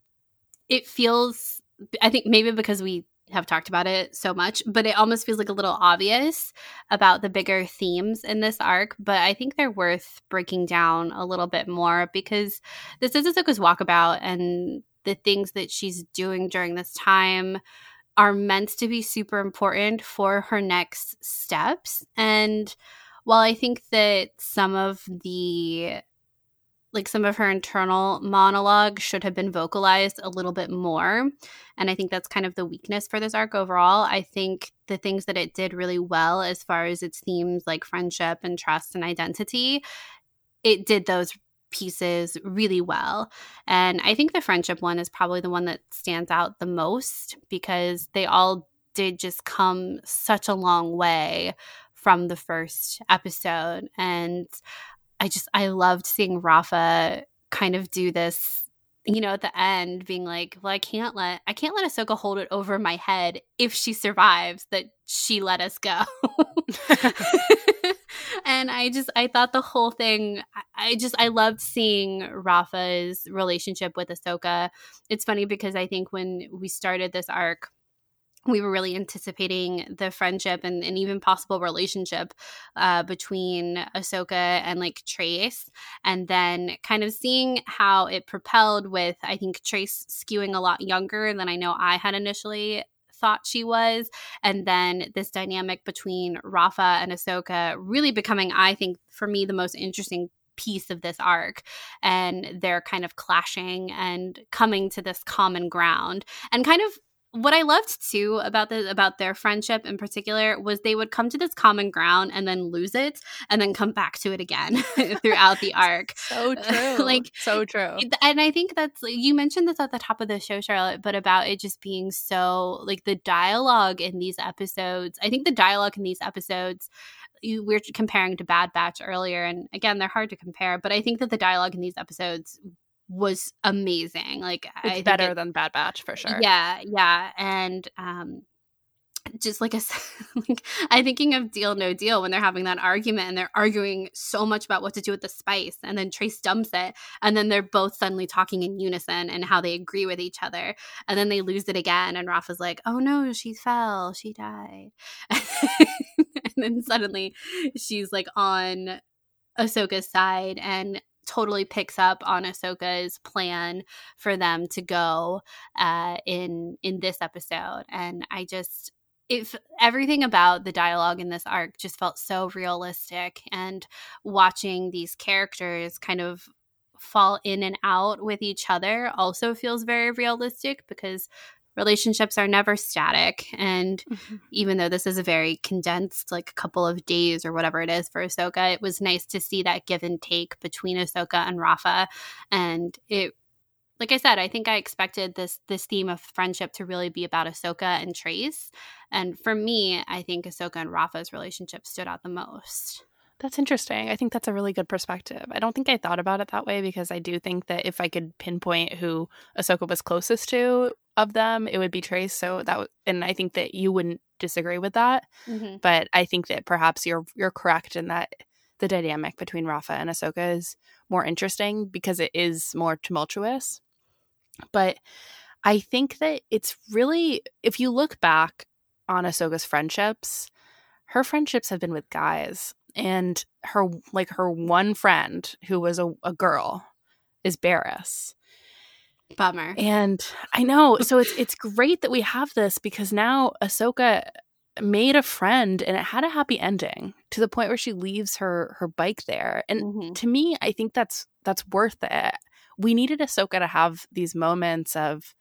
it feels, I think maybe because we have talked about it so much, but it almost feels like a little obvious about the bigger themes in this arc, but I think they're worth breaking down a little bit more because this is Ahsoka's walkabout, and the things that she's doing during this time are meant to be super important for her next steps. And while I think that some of the like some of her internal monologue should have been vocalized a little bit more. And I think that's kind of the weakness for this arc overall. I think the things that it did really well as far as its themes like friendship and trust and identity, it did those pieces really well. And I think the friendship one is probably the one that stands out the most because they all did just come such a long way from the first episode. And I loved seeing Rafa kind of do this, you know, at the end being like, well, I can't let Ahsoka hold it over my head if she survives that she let us go. And I thought the whole thing, I loved seeing Rafa's relationship with Ahsoka. It's funny because I think when we started this arc, we were really anticipating the friendship and even possible relationship between Ahsoka and like Trace, and then kind of seeing how it propelled with, I think, Trace skewing a lot younger than I know I had initially thought she was, and then this dynamic between Rafa and Ahsoka really becoming, I think, for me, the most interesting piece of this arc, and they're kind of clashing and coming to this common ground. And kind of what I loved too about their friendship in particular was they would come to this common ground and then lose it and then come back to it again throughout the arc. So true. So true. And I think that's, you mentioned this at the top of the show, Charlotte, but about it just being so like the dialogue in these episodes. I think the dialogue in these episodes, we're comparing to Bad Batch earlier, and again, they're hard to compare, but I think that the dialogue in these episodes was amazing. Like, it's better than Bad Batch for sure. Yeah. And just like I'm thinking of Deal No Deal when they're having that argument and they're arguing so much about what to do with the spice, and then Trace dumps it, and then they're both suddenly talking in unison and how they agree with each other, and then they lose it again, and Rafa's like, oh no, she died. And then suddenly she's like on Ahsoka's side and totally picks up on Ahsoka's plan for them to go in this episode. And everything about the dialogue in this arc just felt so realistic, and watching these characters kind of fall in and out with each other also feels very realistic, because relationships are never static. And even though this is a very condensed, like a couple of days or whatever it is for Ahsoka, it was nice to see that give and take between Ahsoka and Rafa. And it, like I said, I think I expected this theme of friendship to really be about Ahsoka and Trace. And for me, I think Ahsoka and Rafa's relationship stood out the most. That's interesting. I think that's a really good perspective. I don't think I thought about it that way, because I do think that if I could pinpoint who Ahsoka was closest to of them, it would be Trace. And I think that you wouldn't disagree with that. Mm-hmm. But I think that perhaps you're correct in that the dynamic between Rafa and Ahsoka is more interesting because it is more tumultuous. But I think that it's really, if you look back on Ahsoka's friendships, her friendships have been with guys. And her one friend who was a girl is Barriss. Bummer. And I know. So it's great that we have this, because now Ahsoka made a friend and it had a happy ending to the point where she leaves her bike there. And to me, I think that's worth it. We needed Ahsoka to have these moments of,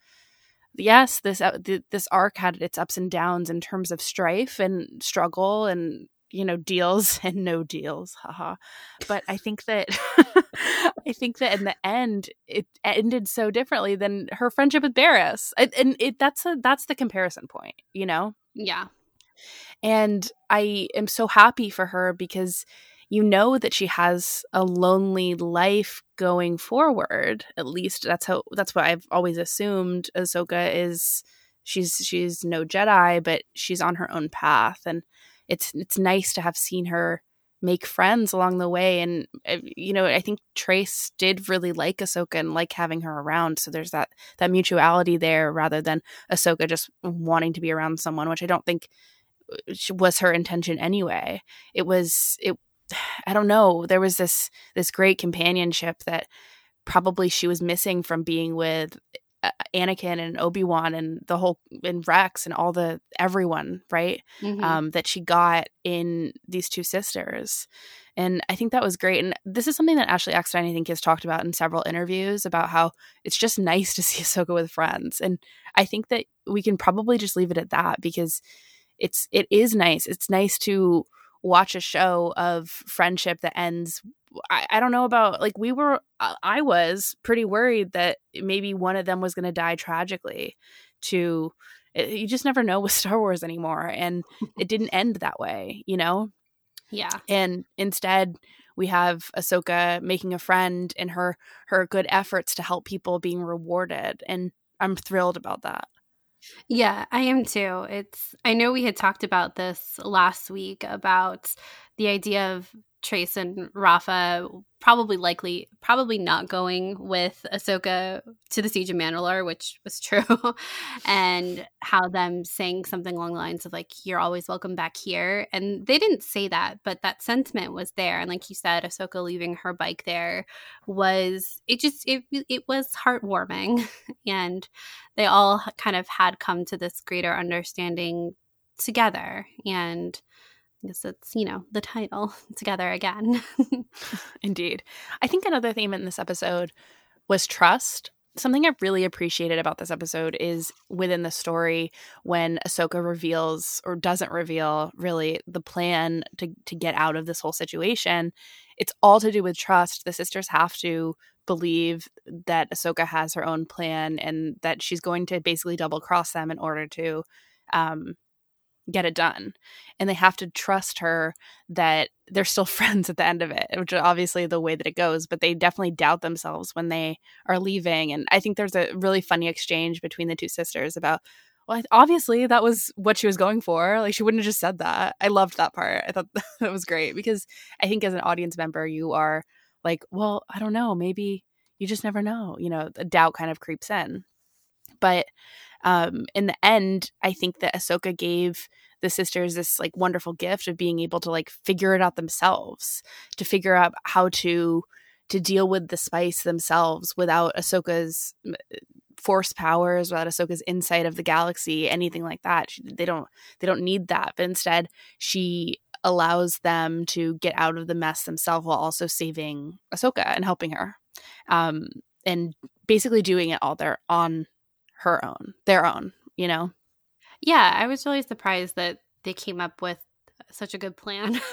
yes, this arc had its ups and downs in terms of strife and struggle and, you know, deals and no deals, haha. But I think that in the end, it ended so differently than her friendship with Barriss, and that's the comparison point, you know? Yeah. And I am so happy for her, because you know that she has a lonely life going forward. At least that's what I've always assumed. Ahsoka is, she's no Jedi, but she's on her own path, and it's nice to have seen her make friends along the way. And, you know, I think Trace did really like Ahsoka and like having her around. So there's that mutuality there, rather than Ahsoka just wanting to be around someone, which I don't think was her intention anyway. I don't know. There was this great companionship that probably she was missing from being with Anakin and Obi-Wan and the whole, and Rex and all the, everyone, right? Mm-hmm. That she got in these two sisters. And I think that was great. And this is something that Ashley Eckstein, I think, has talked about in several interviews about how it's just nice to see Ahsoka with friends. And I think that we can probably just leave it at that, because it is nice. It's nice to watch a show of friendship that ends. I don't know about, like, I was pretty worried that maybe one of them was going to die tragically. You just never know with Star Wars anymore. And it didn't end that way, you know? Yeah. And instead we have Ahsoka making a friend and her good efforts to help people being rewarded. And I'm thrilled about that. Yeah, I am too. I know we had talked about this last week about the idea of Trace and Rafa probably not going with Ahsoka to the Siege of Mandalore, which was true, and how them saying something along the lines of, like, you're always welcome back here. And they didn't say that, but that sentiment was there. And like you said, Ahsoka leaving her bike there was heartwarming. And they all kind of had come to this greater understanding together. And because it's, you know, the title, Together Again. Indeed. I think another theme in this episode was trust. Something I've really appreciated about this episode is within the story when Ahsoka reveals, or doesn't reveal really, the plan to get out of this whole situation. It's all to do with trust. The sisters have to believe that Ahsoka has her own plan and that she's going to basically double cross them in order to get it done, and they have to trust her that they're still friends at the end of it, which is obviously the way that it goes, but they definitely doubt themselves when they are leaving. And I think there's a really funny exchange between the two sisters about, well, obviously that was what she was going for, like, she wouldn't have just said that. I loved that part. I thought that was great, because I think as an audience member you are like, well, I don't know, maybe you just never know, you know, the doubt kind of creeps in. But in the end, I think that Ahsoka gave the sisters this, like, wonderful gift of being able to, like, figure it out themselves, to figure out how to deal with the spice themselves without Ahsoka's force powers, without Ahsoka's insight of the galaxy, anything like that. They don't need that. But instead, she allows them to get out of the mess themselves while also saving Ahsoka and helping her, and basically doing it all there on their own, you know? Yeah, I was really surprised that they came up with such a good plan. What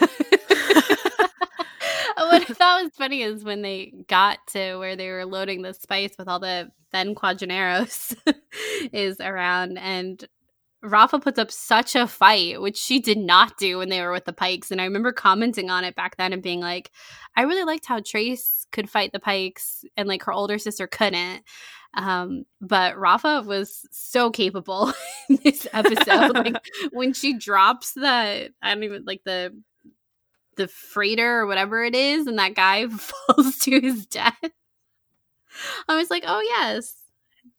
I thought was funny is when they got to where they were loading the spice with all the Ben Quadinaros is around, and Rafa puts up such a fight, which she did not do when they were with the Pikes. And I remember commenting on it back then and being like, I really liked how Trace could fight the Pikes and, like, her older sister couldn't. But Rafa was so capable in this episode. Like, when she drops the freighter or whatever it is, and that guy falls to his death, I was like, oh yes,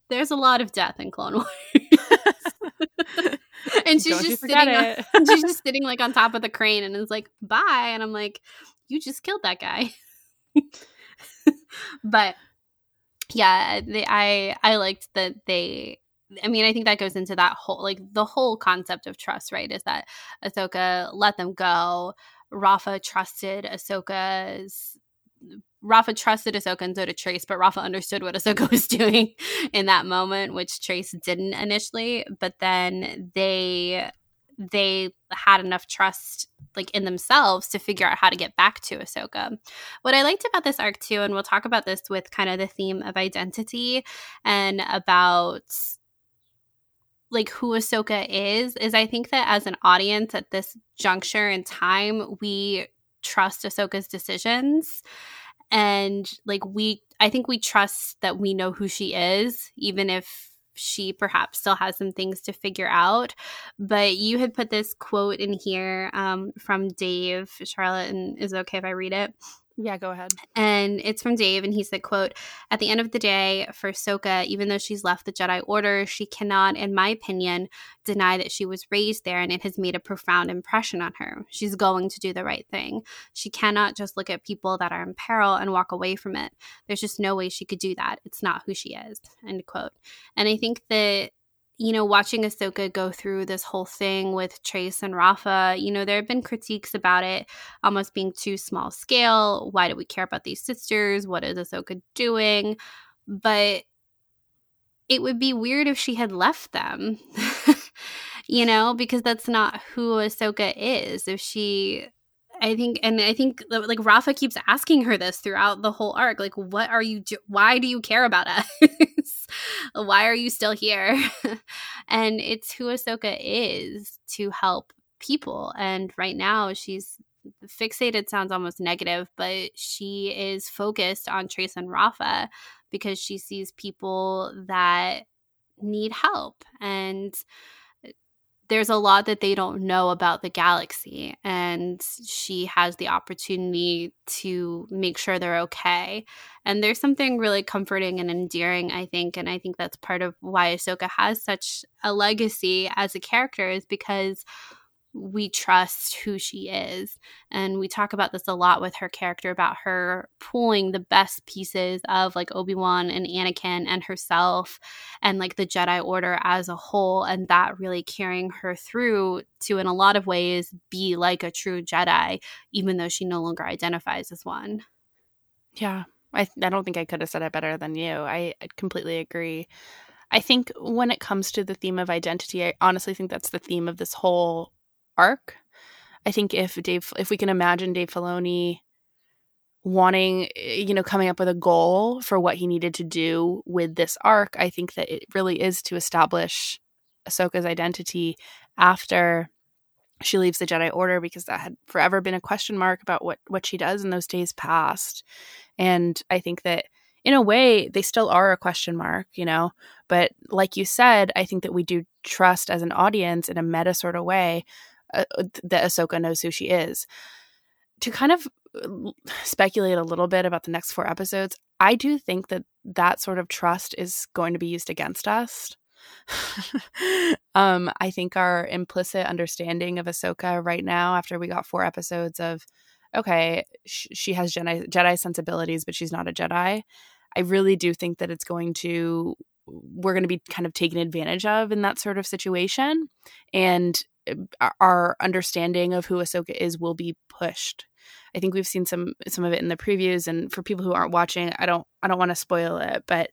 there's a lot of death in Clone Wars. And she's just sitting, like, on top of the crane and is like, bye. And I'm like, you just killed that guy. But yeah, I liked that they, I mean, I think that goes into that whole, like, the whole concept of trust, right? Is that Ahsoka let them go. Rafa trusted Ahsoka, and so did Trace, but Rafa understood what Ahsoka was doing in that moment, which Trace didn't initially. But then they had enough trust, like, in themselves to figure out how to get back to Ahsoka. What I liked about this arc too, and we'll talk about this with kind of the theme of identity and about, like, who Ahsoka is I think that as an audience at this juncture in time, we trust Ahsoka's decisions. And, like, I think we trust that we know who she is, even if she perhaps still has some things to figure out. But you had put this quote in here from Dave, Charlotte, and is it okay if I read it? Yeah, go ahead. And it's from Dave, and he said, quote, "At the end of the day, for Ahsoka, even though she's left the Jedi Order, she cannot, in my opinion, deny that she was raised there and it has made a profound impression on her. She's going to do the right thing. She cannot just look at people that are in peril and walk away from it. There's just no way she could do that. It's not who she is," end quote. And I think that, you know, watching Ahsoka go through this whole thing with Trace and Rafa, you know, there have been critiques about it almost being too small scale. Why do we care about these sisters? What is Ahsoka doing? But it would be weird if she had left them, you know, because that's not who Ahsoka is. If she, I think like Rafa keeps asking her this throughout the whole arc, like, what are you why do you care about us? Why are you still here? And it's who Ahsoka is, to help people. And right now she's fixated, sounds almost negative, but she is focused on Trace and Rafa because she sees people that need help. And there's a lot that they don't know about the galaxy, and she has the opportunity to make sure they're okay. And there's something really comforting and endearing, I think, and I think that's part of why Ahsoka has such a legacy as a character, is because we trust who she is. And we talk about this a lot with her character, about her pulling the best pieces of like Obi-Wan and Anakin and herself and like the Jedi Order as a whole, and that really carrying her through to, in a lot of ways, be like a true Jedi, even though she no longer identifies as one. Yeah, I don't think I could have said it better than you. I completely agree. I think when it comes to the theme of identity, I honestly think that's the theme of this whole arc. I think if we can imagine Dave Filoni wanting, you know, coming up with a goal for what he needed to do with this arc, I think that it really is to establish Ahsoka's identity after she leaves the Jedi Order, because that had forever been a question mark about what she does in those days past. And I think that in a way they still are a question mark, you know, but like you said, I think that we do trust as an audience in a meta sort of way that Ahsoka knows who she is. To kind of speculate a little bit about the next 4 episodes, I do think that that sort of trust is going to be used against us. I think our implicit understanding of Ahsoka right now, after we got 4 episodes of, okay, she has Jedi sensibilities, but she's not a Jedi, I really do think that we're going to be kind of taken advantage of in that sort of situation. And our understanding of who Ahsoka is will be pushed. I think we've seen some of it in the previews, and for people who aren't watching, I don't want to spoil it, but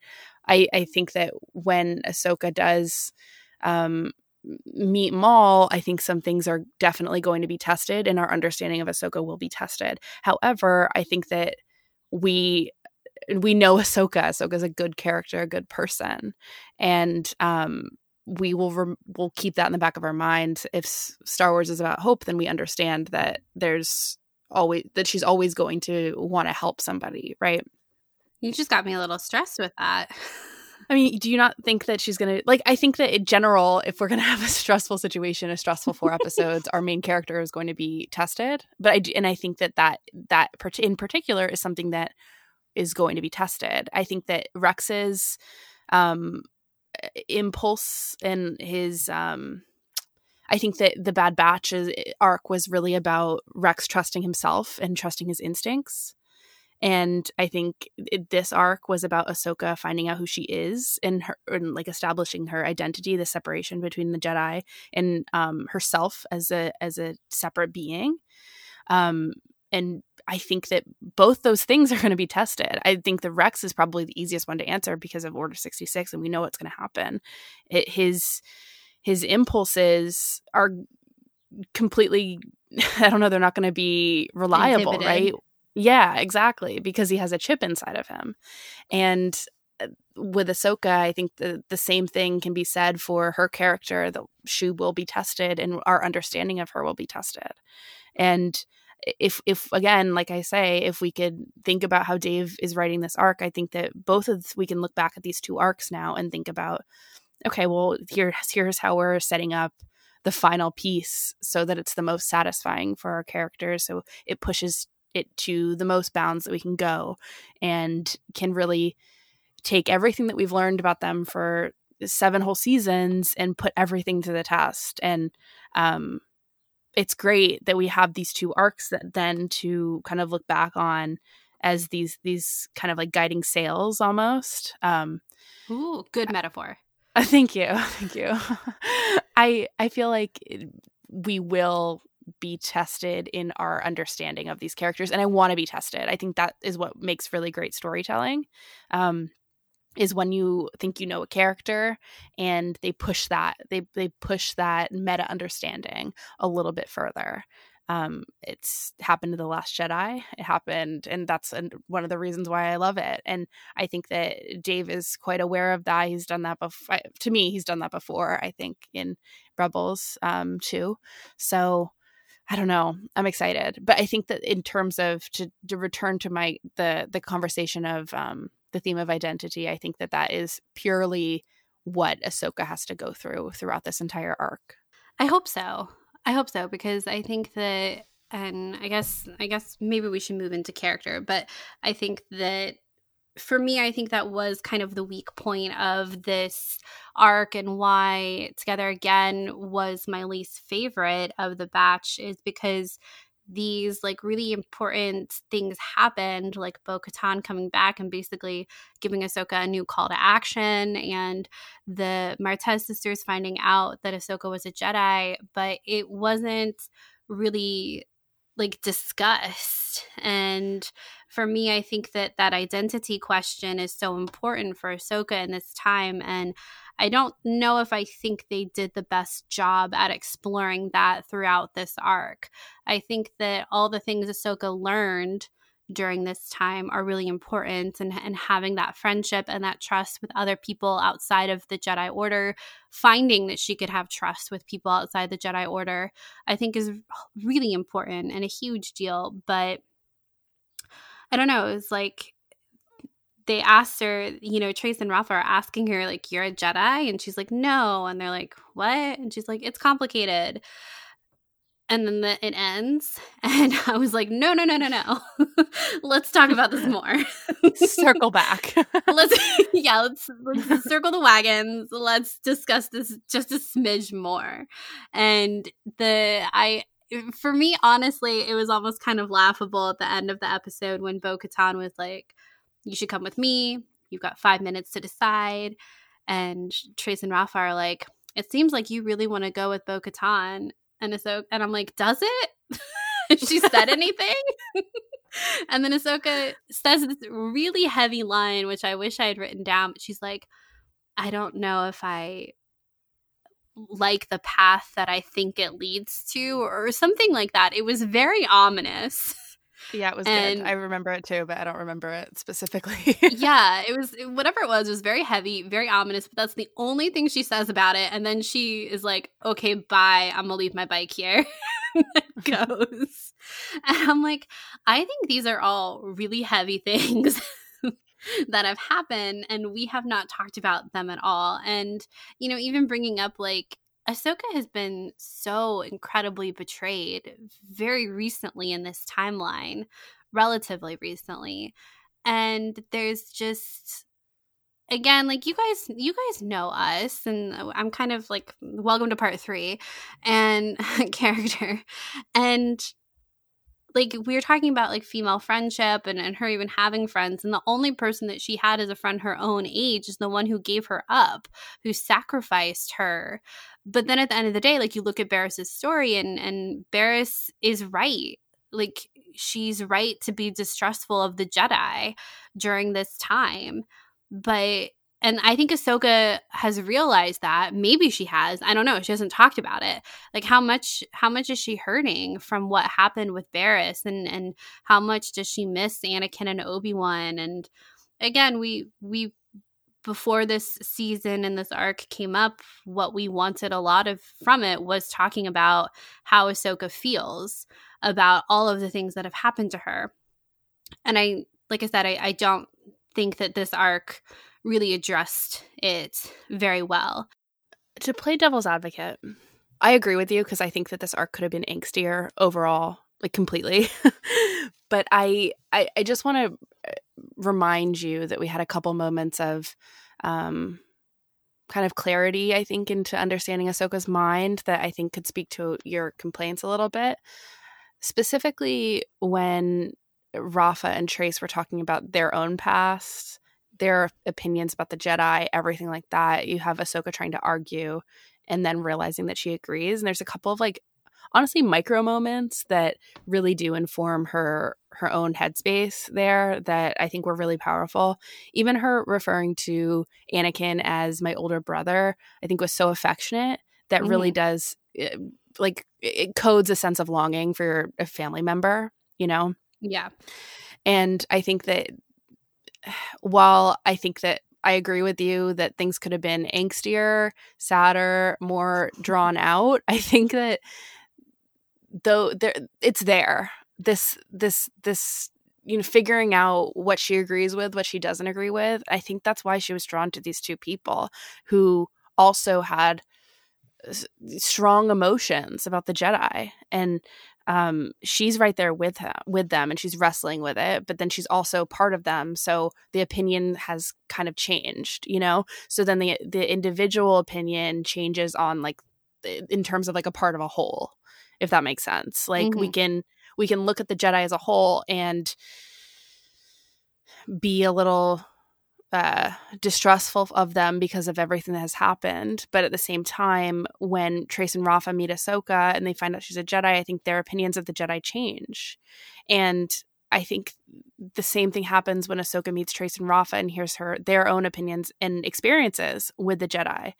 I think that when Ahsoka does meet Maul, I think some things are definitely going to be tested, and our understanding of Ahsoka will be tested. However, I think that we know Ahsoka. Ahsoka's a good character, a good person, and we'll keep that in the back of our mind. If Star Wars is about hope, then we understand that she's always going to want to help somebody, right? You just got me a little stressed with that. I mean, do you not think that she's going to, like, I think that in general, if we're going to have a stressful situation, a stressful 4 episodes, our main character is going to be tested. But I think that in particular is something that is going to be tested. I think that Rex's impulse and his I think that the Bad Batch arc was really about Rex trusting himself and trusting his instincts. And I think this arc was about Ahsoka finding out who she is and like establishing her identity, the separation between the Jedi and herself as a separate being. And I think that both those things are going to be tested. I think the Rex is probably the easiest one to answer because of Order 66, and we know what's going to happen. His impulses are completely, I don't know, they're not going to be reliable, inhibited. Right? Yeah, exactly, because he has a chip inside of him. And with Ahsoka, I think the same thing can be said for her character, that she will be tested and our understanding of her will be tested. And if again, like I say, if we could think about how Dave is writing this arc, I think that we can look back at these 2 arcs now and think about, okay, well, here's how we're setting up the final piece so that it's the most satisfying for our characters. So it pushes it to the most bounds that we can go, and can really take everything that we've learned about them for 7 whole seasons and put everything to the test. And it's great that we have these 2 arcs that then to kind of look back on as these kind of like guiding sails almost. Ooh, good metaphor. Thank you. I feel like we will be tested in our understanding of these characters, and I want to be tested. I think that is what makes really great storytelling, is when you think you know a character and they push that, they push that meta understanding a little bit further. It's happened to The Last Jedi. It happened, and that's one of the reasons why I love it. And I think that Dave is quite aware of that. He's done that before. To me, he's done that before, I think, in Rebels too. So I don't know. I'm excited. But I think that in terms of to return to the conversation of the theme of identity, I think that is purely what Ahsoka has to go throughout this entire arc. I hope so, because I think that, and I guess maybe we should move into character, but I think that for me, I think that was kind of the weak point of this arc, and why Together Again was my least favorite of the batch, is because these like really important things happened, like Bo-Katan coming back and basically giving Ahsoka a new call to action, and the Martez sisters finding out that Ahsoka was a Jedi, but it wasn't really like discussed. And for me, I think that identity question is so important for Ahsoka in this time, and I don't know if I think they did the best job at exploring that throughout this arc. I think that all the things Ahsoka learned during this time are really important, and having that friendship and that trust with other people outside of the Jedi Order, finding that she could have trust with people outside the Jedi Order, I think is really important and a huge deal. But I don't know, it was like they asked her, you know, Trace and Rafa are asking her like, you're a Jedi? And she's like, no. And they're like, what? And she's like, it's complicated. And then it ends, and I was like, no. Let's talk about this more. Circle back. Let's circle the wagons. Let's discuss this just a smidge more. And for me, honestly, it was almost kind of laughable at the end of the episode when Bo-Katan was like, you should come with me. You've got 5 minutes to decide. And Trace and Rafa are like, it seems like you really want to go with Bo-Katan. And Ahsoka, and I'm like, does it? She said anything? And then Ahsoka says this really heavy line, which I wish I had written down. But she's like, I don't know if I like the path that I think it leads to, or something like that. It was very ominous. Yeah, it was good. I remember it too, but I don't remember it specifically. Yeah, it was, whatever it was very heavy, very ominous, but that's the only thing she says about it. And then she is like, okay, bye, I'm going to leave my bike here. And goes. And I'm like, I think these are all really heavy things that have happened, and we have not talked about them at all. And, you know, even bringing up like, Ahsoka has been so incredibly betrayed very recently in this timeline, relatively recently. And there's just, again, like you guys know us, and I'm kind of like, welcome to part 3 and character. And like we were talking about like female friendship and her even having friends. And the only person that she had as a friend her own age is the one who gave her up, who sacrificed her. But then at the end of the day, like you look at Barris's story, and Barris is right. Like she's right to be distrustful of the Jedi during this time. But – and I think Ahsoka has realized that. Maybe she has. I don't know. She hasn't talked about it. Like how much is she hurting from what happened with Barris, and how much does she miss Anakin and Obi-Wan? And again, we before this season and this arc came up, what we wanted a lot of from it was talking about how Ahsoka feels about all of the things that have happened to her. And I, like I said, I don't think that this arc really addressed it very well. To play devil's advocate, I agree with you, because I think that this arc could have been angstier overall, like completely. But I just want to remind you that we had a couple moments of kind of clarity, I think, into understanding Ahsoka's mind that I think could speak to your complaints a little bit. Specifically when Rafa and Trace were talking about their own past, their opinions about the Jedi, everything like that. You have Ahsoka trying to argue and then realizing that she agrees. And there's a couple of, like, honestly, micro moments that really do inform her own headspace there that I think were really powerful. Even her referring to Anakin as my older brother, I think, was so affectionate that really does, like, it codes a sense of longing for a family member, you know? Yeah. And I think that while I think that I agree with you that things could have been angstier, sadder, more drawn out, I think that though it's there, this, you know, figuring out what she agrees with, what she doesn't agree with. I think that's why she was drawn to these two people who also had strong emotions about the Jedi, and she's right there with them, and she's wrestling with it, but then she's also part of them, so the opinion has kind of changed, you know? So then the individual opinion changes on, like, in terms of, like, a part of a whole, if that makes sense. Like, we can look at the Jedi as a whole and be a little distrustful of them because of everything that has happened. But at the same time, when Trace and Rafa meet Ahsoka and they find out she's a Jedi, I think their opinions of the Jedi change. And I think the same thing happens when Ahsoka meets Trace and Rafa and hears their own opinions and experiences with the Jedi.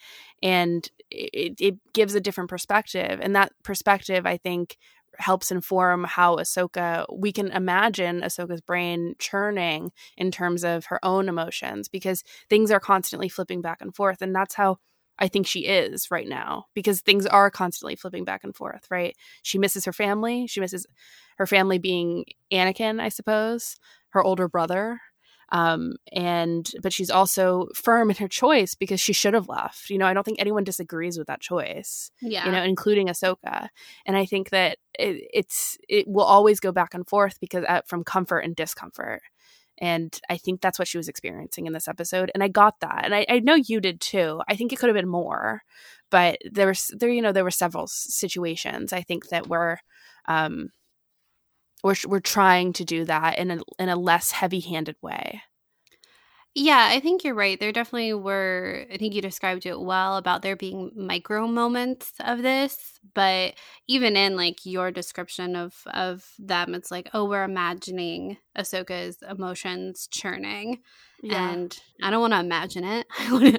And it gives a different perspective. And that perspective, I think, helps inform how Ahsoka, we can imagine Ahsoka's brain churning in terms of her own emotions, because things are constantly flipping back and forth. And that's how I think she is right now, because things are constantly flipping back and forth, right? She misses her family. She misses her family being Anakin, I suppose, her older brother. But she's also firm in her choice because she should have left. You know, I don't think anyone disagrees with that choice. Yeah. You know, including Ahsoka. And I think that it will always go back and forth because from comfort and discomfort. And I think that's what she was experiencing in this episode. And I got that. And I know you did too. I think it could have been more, but there were several situations I think that were, we're trying to do that in a less heavy-handed way. Yeah, I think you're right. There definitely were, I think you described it well about there being micro moments of this, but even in, like, your description of them, it's like, oh, we're imagining Ahsoka's emotions churning. Yeah. And I don't want to imagine it.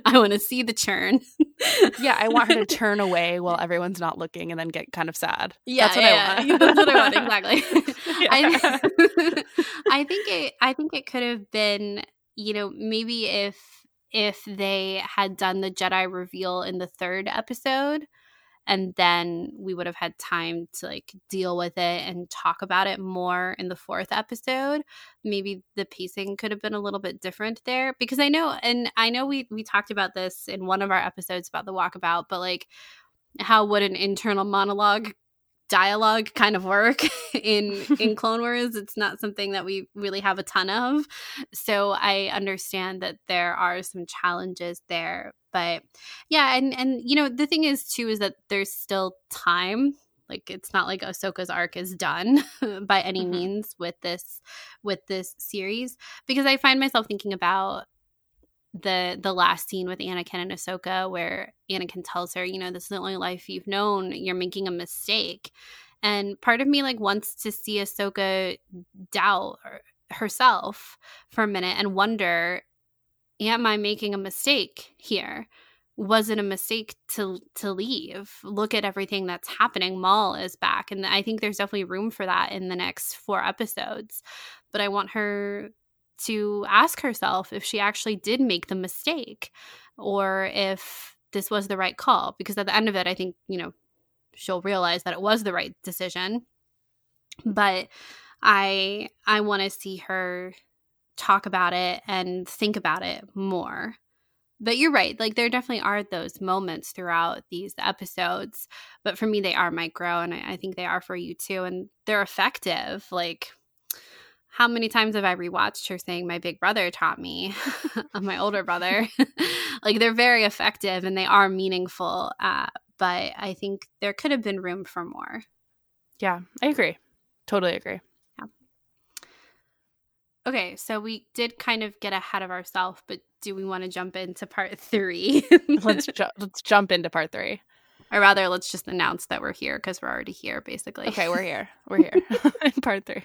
I want to see the churn. Yeah, I want her to turn away while everyone's not looking and then get kind of sad. Yeah, That's what I want. That's what I want, exactly. Yeah. I think it could have been, you know, maybe if they had done the Jedi reveal in the third episode, and then we would have had time to, like, deal with it and talk about it more in the fourth episode. Maybe the pacing could have been a little bit different there, because I know we talked about this in one of our episodes about the walkabout, but, like, how would an internal monologue dialogue kind of work in Clone Wars? It's not something that we really have a ton of. So I understand that there are some challenges there. But yeah, and you know, the thing is too is that there's still time. Like, it's not like Ahsoka's arc is done by any means with this series, because I find myself thinking about the last scene with Anakin and Ahsoka, where Anakin tells her, you know, this is the only life you've known, you're making a mistake. And part of me, like, wants to see Ahsoka doubt herself for a minute and wonder, am I making a mistake here? Was it a mistake to leave? Look at everything that's happening. Maul is back, and I think there's definitely room for that in the next 4 episodes, but I want her to ask herself if she actually did make the mistake or if this was the right call, because at the end of it, I think, you know, she'll realize that it was the right decision. But I want to see her talk about it and think about it more. But you're right. Like, there definitely are those moments throughout these episodes, but for me, they are micro, and I think they are for you too. And they're effective. Like, how many times have I rewatched her saying, my big brother taught me, my older brother? Like, they're very effective and they are meaningful, but I think there could have been room for more. Yeah, I agree. Totally agree. Yeah. Okay, so we did kind of get ahead of ourselves, but do we want to jump into part three? Let's jump into part three. Or rather, let's just announce that we're here because we're already here, basically. Okay, we're here. We're here in part three.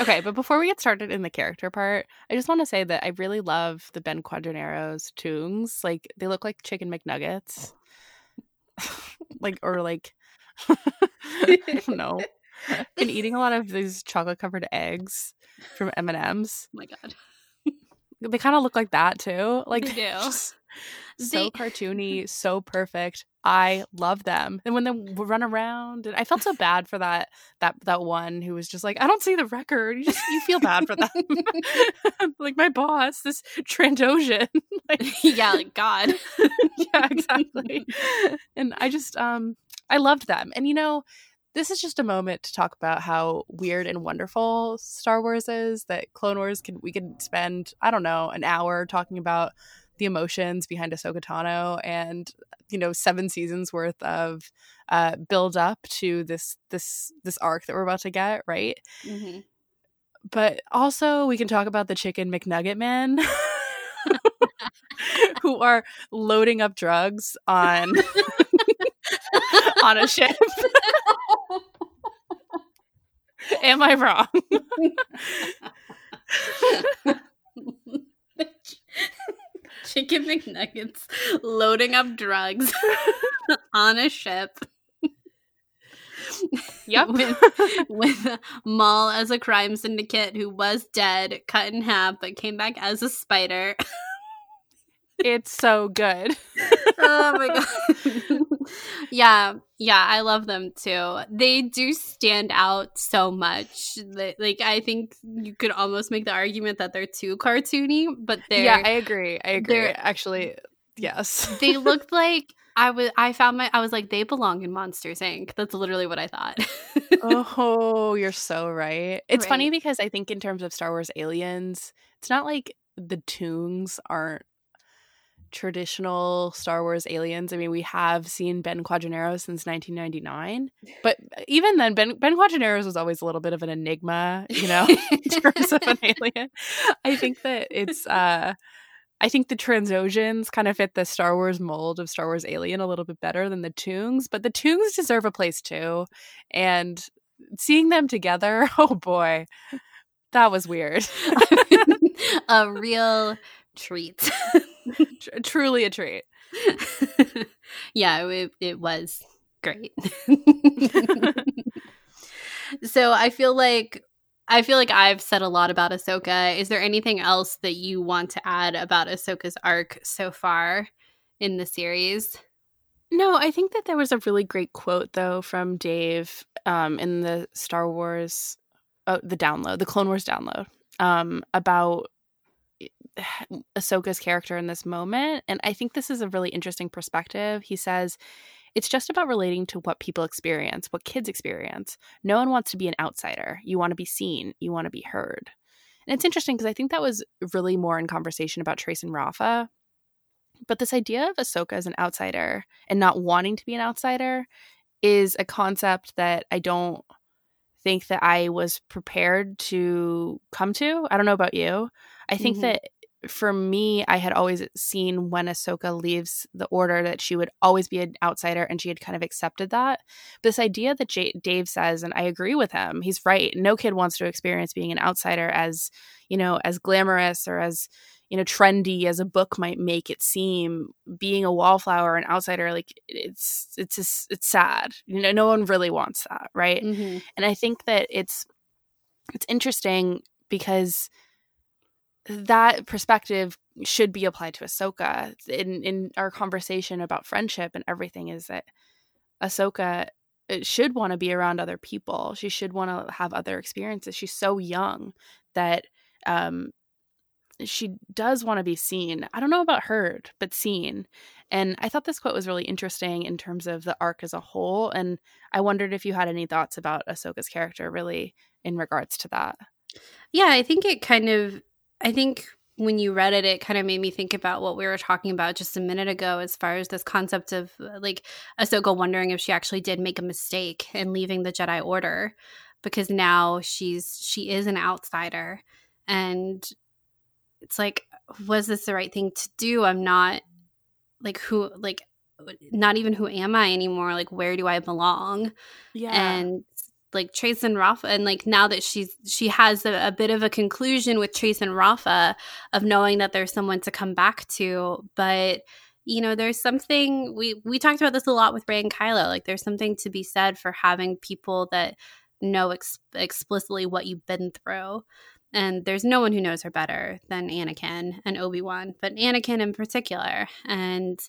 Okay, but before we get started in the character part, I just want to say that I really love the Ben Quadinaros toons. Like, they look like chicken McNuggets. I don't know. I've been eating a lot of these chocolate-covered eggs from M&M's. Oh my God. They kind of look like that, too. Like, they do. So cartoony, so perfect. I love them. And when they run around, and I felt so bad for that one who was just like, I don't see the record. You feel bad for them. Like, my boss, this Trandoshan. God. Yeah, exactly. And I just I loved them. And this is just a moment to talk about how weird and wonderful Star Wars is, that Clone Wars we could spend, I don't know, an hour talking about the emotions behind Ahsoka Tano and 7 seasons worth of build up to this arc that we're about to get, right? Mm-hmm. But also we can talk about the chicken McNugget men who are loading up drugs on on a ship. Am I wrong? Chicken McNuggets loading up drugs on a ship. Yep. with Maul as a crime syndicate who was dead, cut in half, but came back as a spider. It's so good. Oh my God. Yeah, I love them too. They do stand out so much. Like, I think you could almost make the argument that they're too cartoony, but they're... Yeah, I agree. Actually, yes. They looked like... I was like, they belong in Monsters, Inc. That's literally what I thought. Oh, you're so right. It's funny because I think in terms of Star Wars aliens, it's not like the Toons aren't traditional Star Wars aliens. I mean, we have seen Ben Quadinaros since 1999, but even then, Ben Quadinaros was always a little bit of an enigma, in terms of an alien. I think that it's I think the Transoceans kind of fit the Star Wars mold of Star Wars alien a little bit better than the Toons, but the Toons deserve a place too, and seeing them together, oh boy, that was weird. A real treat. Truly a treat. Yeah, it was great. So I feel like I've said a lot about Ahsoka. Is there anything else that you want to add about Ahsoka's arc so far in the series? No, I think that there was a really great quote though from Dave in the Star Wars the Clone Wars download about Ahsoka's character in this moment, and I think this is a really interesting perspective. He says, it's just about relating to what people experience, what kids experience. No one wants to be an outsider. You want to be seen. You want to be heard. And it's interesting because I think that was really more in conversation about Trace and Rafa, but this idea of Ahsoka as an outsider and not wanting to be an outsider is a concept that I don't think that I was prepared to come to. I don't know about you. I think mm-hmm. that for me, I had always seen when Ahsoka leaves the Order that she would always be an outsider, and she had kind of accepted that. But this idea that Dave says, and I agree with him, he's right. No kid wants to experience being an outsider as, as glamorous or as, trendy as a book might make it seem. Being a wallflower, an outsider, like it's sad. No one really wants that, right? Mm-hmm. And I think that it's interesting because that perspective should be applied to Ahsoka. In our conversation about friendship and everything is that Ahsoka should want to be around other people. She should want to have other experiences. She's so young that she does want to be seen. I don't know about heard, but seen. And I thought this quote was really interesting in terms of the arc as a whole. And I wondered if you had any thoughts about Ahsoka's character really in regards to that. Yeah, I think it kind of, I think when you read it, it kind of made me think about what we were talking about just a minute ago as far as this concept of like Ahsoka wondering if she actually did make a mistake in leaving the Jedi Order, because now she is an outsider, and it's like, was this the right thing to do? I'm not like who, like not even who am I anymore? Like, where do I belong? Yeah. And like Trace and Rafa, and like now that she has a bit of a conclusion with Trace and Rafa of knowing that there's someone to come back to, but you know, there's something we talked about this a lot with Rey and Kylo. Like, there's something to be said for having people that know explicitly what you've been through. And there's no one who knows her better than Anakin and Obi-Wan, but Anakin in particular. And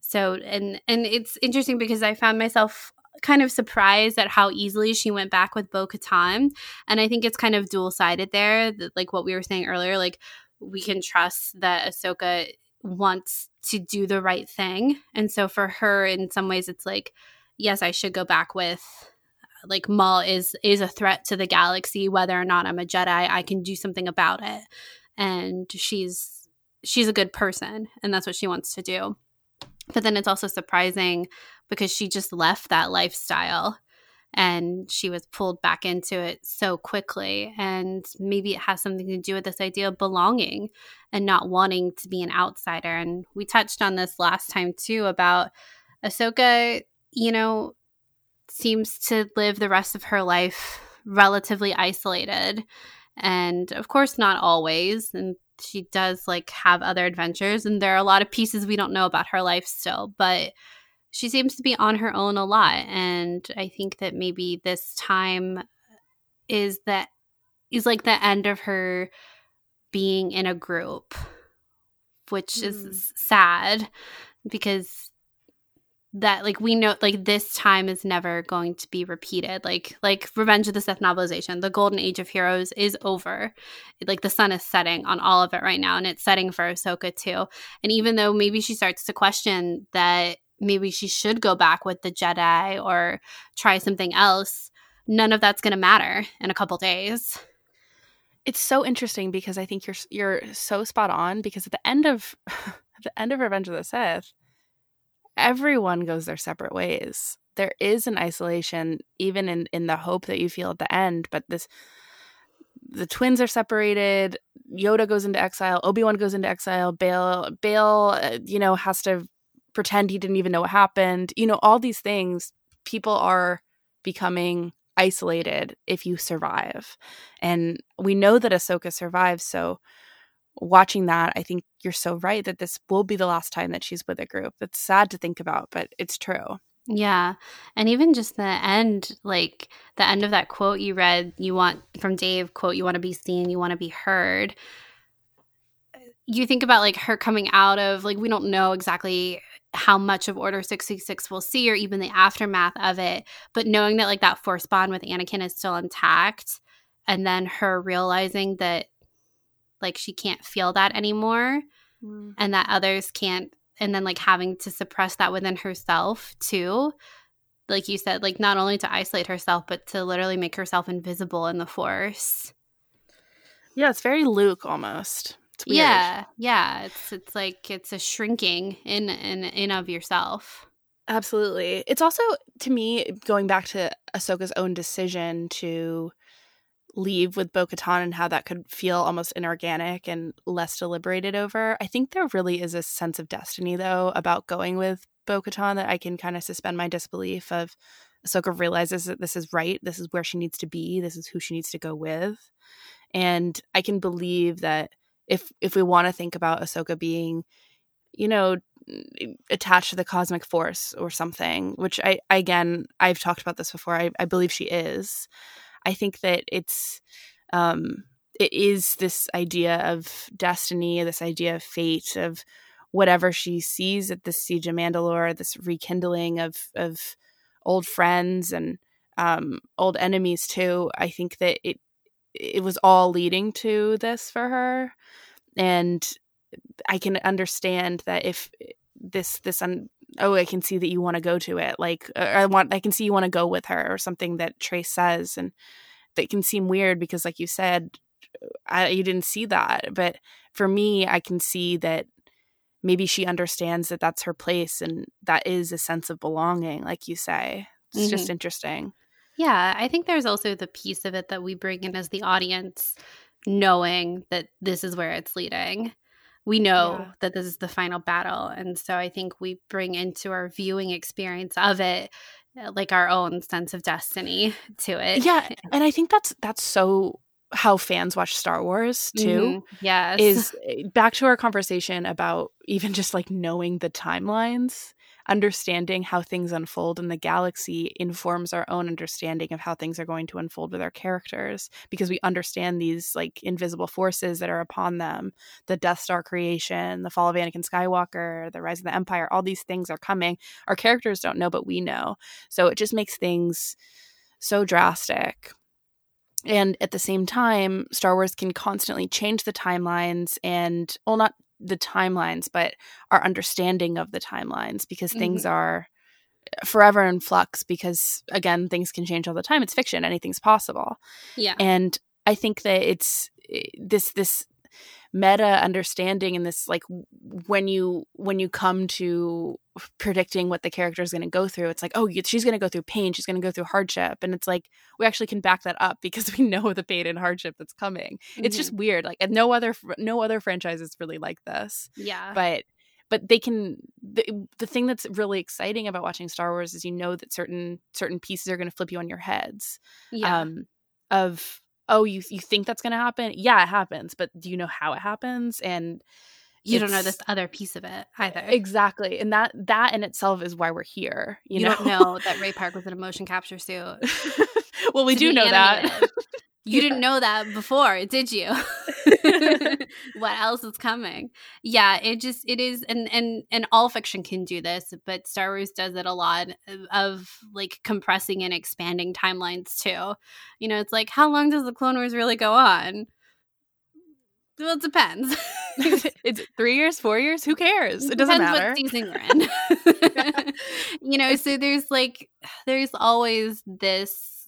so, and it's interesting because I found myself kind of surprised at how easily she went back with Bo-Katan. And I think it's kind of dual-sided there, like what we were saying earlier, like we can trust that Ahsoka wants to do the right thing. And so for her, in some ways, it's like, yes, I should go back with like Maul is a threat to the galaxy. Whether or not I'm a Jedi, I can do something about it. And she's a good person, and that's what she wants to do. But then it's also surprising because she just left that lifestyle and she was pulled back into it so quickly. And maybe it has something to do with this idea of belonging and not wanting to be an outsider. And we touched on this last time too about Ahsoka, you know, seems to live the rest of her life relatively isolated. And of course, not always. And she does like have other adventures, and there are a lot of pieces we don't know about her life still, but she seems to be on her own a lot. And I think that maybe this time is like the end of her being in a group, which is sad, because that like we know like this time is never going to be repeated. Like Revenge of the Sith novelization, the golden age of heroes is over. Like the sun is setting on all of it right now, and it's setting for Ahsoka too. And even though maybe she starts to question that maybe she should go back with the Jedi or try something else, none of that's going to matter in a couple days. It's so interesting because I think you're so spot on, because at the end of Revenge of the Sith, everyone goes their separate ways. There is an isolation, even in the hope that you feel at the end. But the twins are separated. Yoda goes into exile. Obi-Wan goes into exile. Bail, you know, has to pretend he didn't even know what happened. You know, all these things. People are becoming isolated if you survive, and we know that Ahsoka survives. So watching that, I think you're so right that this will be the last time that she's with a group. It's sad to think about, but it's true. Yeah. And even just the end, like the end of that quote you read, you want from Dave, quote, you want to be seen, you want to be heard. You think about like her coming out of, like, we don't know exactly how much of Order 66 we'll see or even the aftermath of it, but knowing that like that Force bond with Anakin is still intact, and then her realizing that like she can't feel that anymore and that others can't, and then like having to suppress that within herself too, like you said, like not only to isolate herself but to literally make herself invisible in the Force. Yeah, it's very Luke almost. It's weird. Yeah, it's like it's a shrinking in of yourself. Absolutely. It's also, to me, going back to Ahsoka's own decision to leave with Bo-Katan and how that could feel almost inorganic and less deliberated over. I think there really is a sense of destiny, though, about going with Bo-Katan that I can kind of suspend my disbelief of. Ahsoka realizes that this is right. This is where she needs to be. This is who she needs to go with. And I can believe that if we want to think about Ahsoka being, you know, attached to the cosmic force or something, which I've talked about this before. I believe she is. I think that it is this idea of destiny, this idea of fate, of whatever she sees at the Siege of Mandalore, this rekindling of old friends and old enemies too. I think that it was all leading to this for her, and I can understand that if I can see that you want to go to it. Like, I can see you want to go with her, or something that Trace says, and that can seem weird because, like you said, you didn't see that. But for me, I can see that maybe she understands that that's her place, and that is a sense of belonging, like you say. It's mm-hmm. just interesting. Yeah, I think there's also the piece of it that we bring in as the audience, knowing that this is where it's leading. We know yeah. that this is the final battle. And so I think we bring into our viewing experience of it, like, our own sense of destiny to it. Yeah. And I think that's so how fans watch Star Wars too. Mm-hmm. Yes. Is back to our conversation about even just like knowing the timelines, understanding how things unfold in the galaxy informs our own understanding of how things are going to unfold with our characters, because we understand these like invisible forces that are upon them. The Death Star creation, the fall of Anakin Skywalker, the rise of the Empire, all these things are coming. Our characters don't know, but we know. So it just makes things so drastic. And at the same time, Star Wars can constantly change the timelines and, well, not the timelines, but our understanding of the timelines, because things mm-hmm. are forever in flux, because again, things can change all the time. It's fiction. Anything's possible. Yeah. And I think that it's this meta understanding, and this like when you come to predicting what the character is going to go through, it's like, oh, she's going to go through pain, she's going to go through hardship, and it's like we actually can back that up because we know the pain and hardship that's coming. Mm-hmm. It's just weird, like, and no other franchise is really like this. Yeah. But they can, the thing that's really exciting about watching Star Wars is you know that certain pieces are going to flip you on your heads. Yeah. Of, oh, you think that's going to happen? Yeah, it happens. But do you know how it happens? And you don't know this other piece of it either. Exactly. And that in itself is why we're here. You don't know that Ray Park was in a motion capture suit. Well, we do know animated. That. You didn't know that before, did you? What else is coming? Yeah, it is, and all fiction can do this, but Star Wars does it a lot of like compressing and expanding timelines too. You know, it's like, how long does the Clone Wars really go on? Well, it depends. It's 3 years, 4 years, who cares? It doesn't matter. Depends what season you're in. You know, so there's always this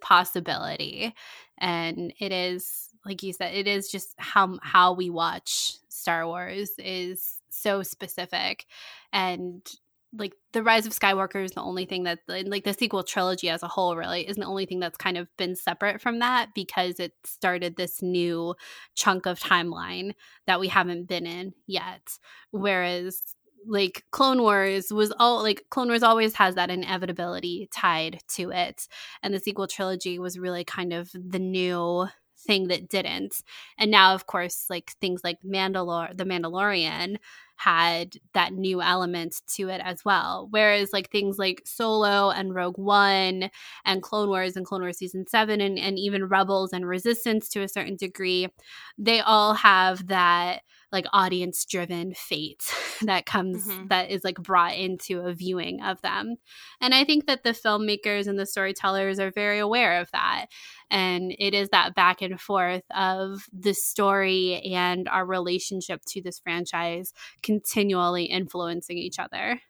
possibility, and it is, like you said, it is just how we watch Star Wars is so specific. And like the Rise of Skywalker is the only thing that, like, the sequel trilogy as a whole really isn't the only thing that's kind of been separate from that, because it started this new chunk of timeline that we haven't been in yet. Whereas like Clone Wars always has that inevitability tied to it, and the sequel trilogy was really kind of the new thing that didn't. And now, of course, like things like The Mandalorian had that new element to it as well, whereas like things like Solo and Rogue One and Clone Wars Season 7 and even Rebels and Resistance to a certain degree, they all have that like audience driven fate that comes mm-hmm. that is like brought into a viewing of them. And I think that the filmmakers and the storytellers are very aware of that, and it is that back and forth of the story and our relationship to this franchise continually influencing each other.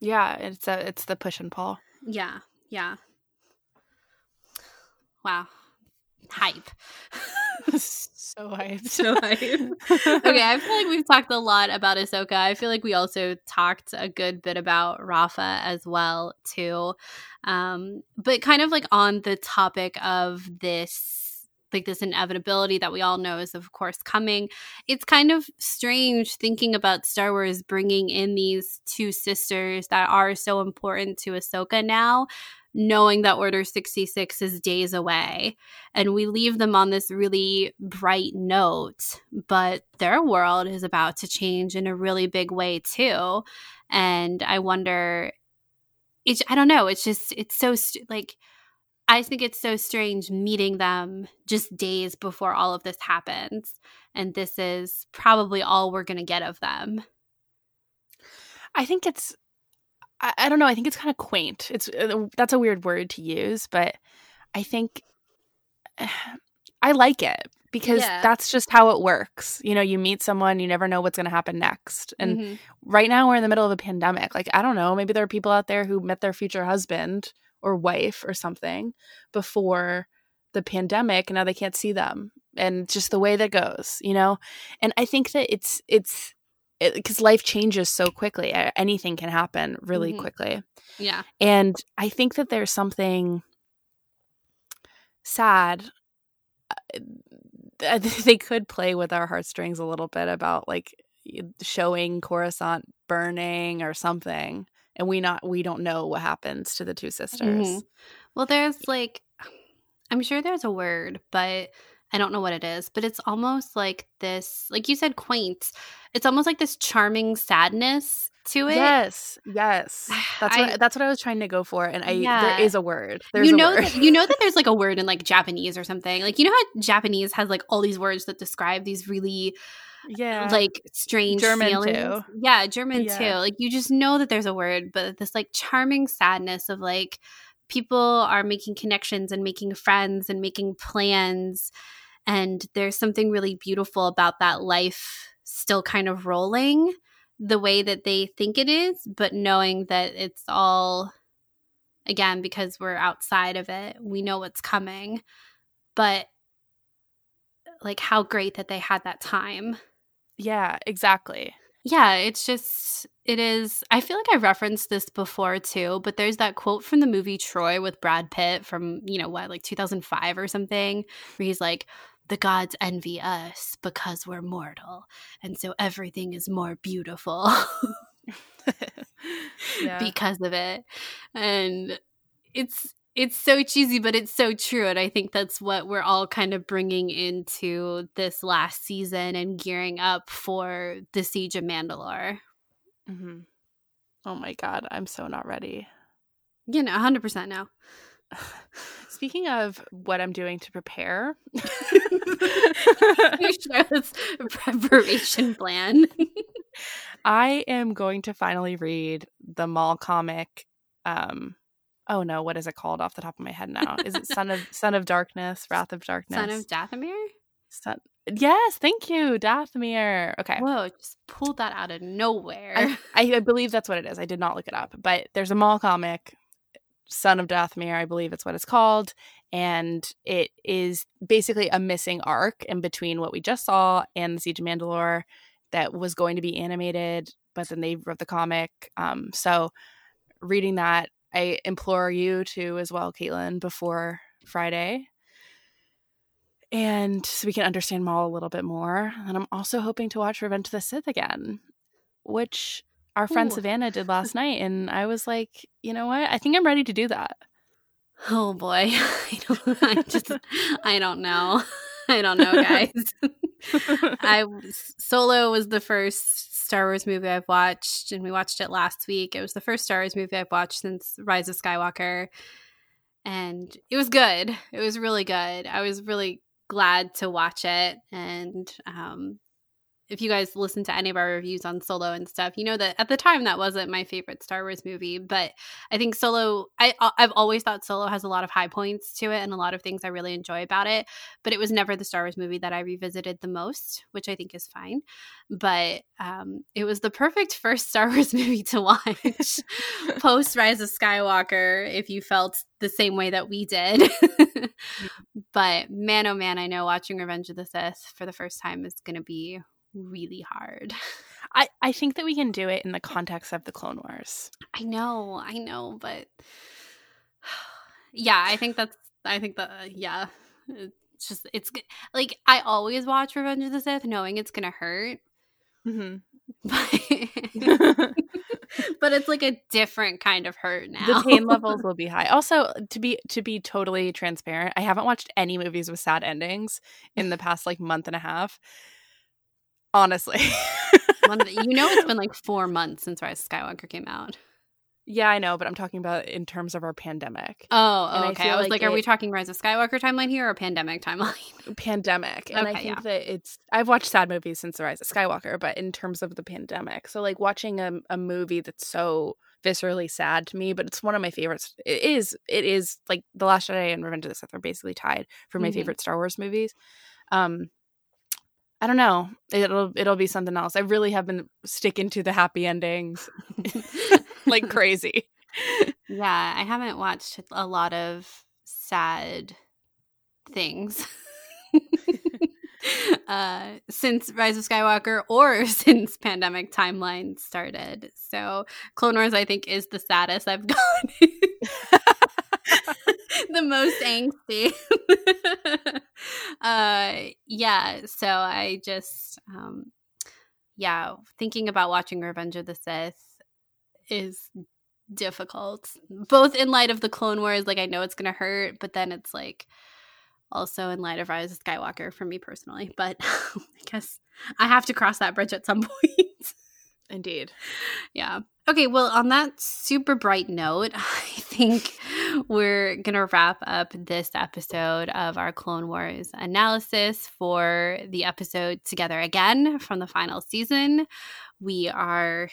Yeah, it's the push and pull. Yeah. Wow. Hype. So hyped. Okay, I feel like we've talked a lot about Ahsoka. I feel like we also talked a good bit about Rafa as well, too. But kind of like on the topic of this inevitability that we all know is, of course, coming. It's kind of strange thinking about Star Wars bringing in these two sisters that are so important to Ahsoka now, knowing that Order 66 is days away. And we leave them on this really bright note, but their world is about to change in a really big way too. And I wonder, I don't know, it's just, it's so like, I think it's so strange meeting them just days before all of this happens. And this is probably all we're going to get of them. I think it's, I don't know. I think it's kind of quaint. That's a weird word to use, but I think I like it because that's just how it works. You know, you meet someone, you never know what's going to happen next. And mm-hmm. right now we're in the middle of a pandemic. Like, I don't know, maybe there are people out there who met their future husband or wife or something before the pandemic, and now they can't see them. and just the way that goes, you know? And I think that it's because life changes so quickly. Anything can happen really quickly. Yeah. And I think that there's something sad. They could play with our heartstrings a little bit about like showing Coruscant burning or something. And we don't know what happens to the two sisters. Mm-hmm. Well, there's like, I'm sure there's a word, but I don't know what it is, but it's almost like this, like you said, quaint. It's almost like this charming sadness to it. Yes. That's what I was trying to go for. And there is a word. You know that there's like a word in like Japanese or something. Like, you know how Japanese has like all these words that describe these really like strange German feelings. Too. Yeah, German too. Like you just know that there's a word, but this like charming sadness of like people are making connections and making friends and making plans. And there's something really beautiful about that life still kind of rolling the way that they think it is, but knowing that it's all, again, because we're outside of it, we know what's coming. But like how great that they had that time. Yeah, exactly. Yeah, it is – I feel like I referenced this before too, but there's that quote from the movie Troy with Brad Pitt from, 2005 or something, where he's like, the gods envy us because we're mortal, and so everything is more beautiful because of it. And it's so cheesy, but it's so true, and I think that's what we're all kind of bringing into this last season and gearing up for the Siege of Mandalore. Mm-hmm. Oh my God, I'm so not ready. 100% now. Speaking of what I'm doing to prepare, you share this preparation plan. I am going to finally read the Mall comic. Oh no, what is it called off the top of my head now? Is it Son of Darkness, Wrath of Darkness? Son of Dathomir? Yes, thank you, Dathomir. Okay. Whoa, just pulled that out of nowhere. I believe that's what it is. I did not look it up, but there's a Mall comic, Son of Dathomir, I believe it's what it's called. And it is basically a missing arc in between what we just saw and the Siege of Mandalore that was going to be animated, but then they wrote the comic. So reading that, I implore you to as well, Caitlin, before Friday. And so we can understand Maul a little bit more. And I'm also hoping to watch Revenge of the Sith again, which our friend Savannah did last night. And I was like, you know what? I think I'm ready to do that. Oh, boy. I don't know. I don't know, guys. Solo was the first Star Wars movie I've watched, and we watched it last week. It was the first Star Wars movie I've watched since Rise of Skywalker, and it was good. It was really good. I was really glad to watch it, and if you guys listen to any of our reviews on Solo and stuff, you know that at the time that wasn't my favorite Star Wars movie, but I think Solo, I've always thought Solo has a lot of high points to it and a lot of things I really enjoy about it, but it was never the Star Wars movie that I revisited the most, which I think is fine, but it was the perfect first Star Wars movie to watch post Rise of Skywalker if you felt the same way that we did. But man, oh man, I know watching Revenge of the Sith for the first time is going to be really hard. I think that we can do it in the context of the Clone Wars. I know, but yeah, I think that it's just, it's like I always watch Revenge of the Sith knowing it's gonna hurt, but it's like a different kind of hurt now. The pain levels will be high. Also, to be totally transparent, I haven't watched any movies with sad endings in the past like month and a half. Honestly. It's been like 4 months since Rise of Skywalker came out. Yeah, I know, but I'm talking about in terms of our pandemic. Oh, okay. I was like, are we talking Rise of Skywalker timeline here or pandemic timeline? Pandemic. And okay, I think that I've watched sad movies since the Rise of Skywalker, but in terms of the pandemic. So like watching a movie that's so viscerally sad to me, but it's one of my favorites. It is like The Last Jedi and Revenge of the Sith are basically tied for my favorite Star Wars movies. I don't know. It'll be something else. I really have been sticking to the happy endings like crazy. Yeah, I haven't watched a lot of sad things. since Rise of Skywalker or since pandemic timeline started. So Clone Wars, I think, is the saddest I've gone. The most angsty. Yeah, so I just, thinking about watching Revenge of the Sith is difficult, both in light of the Clone Wars, like I know it's gonna hurt, but then it's like also in light of Rise of Skywalker for me personally. But I guess I have to cross that bridge at some point. Indeed. Yeah. Okay, well, on that super bright note, I think we're going to wrap up this episode of our Clone Wars analysis for the episode Together Again from the final season. We are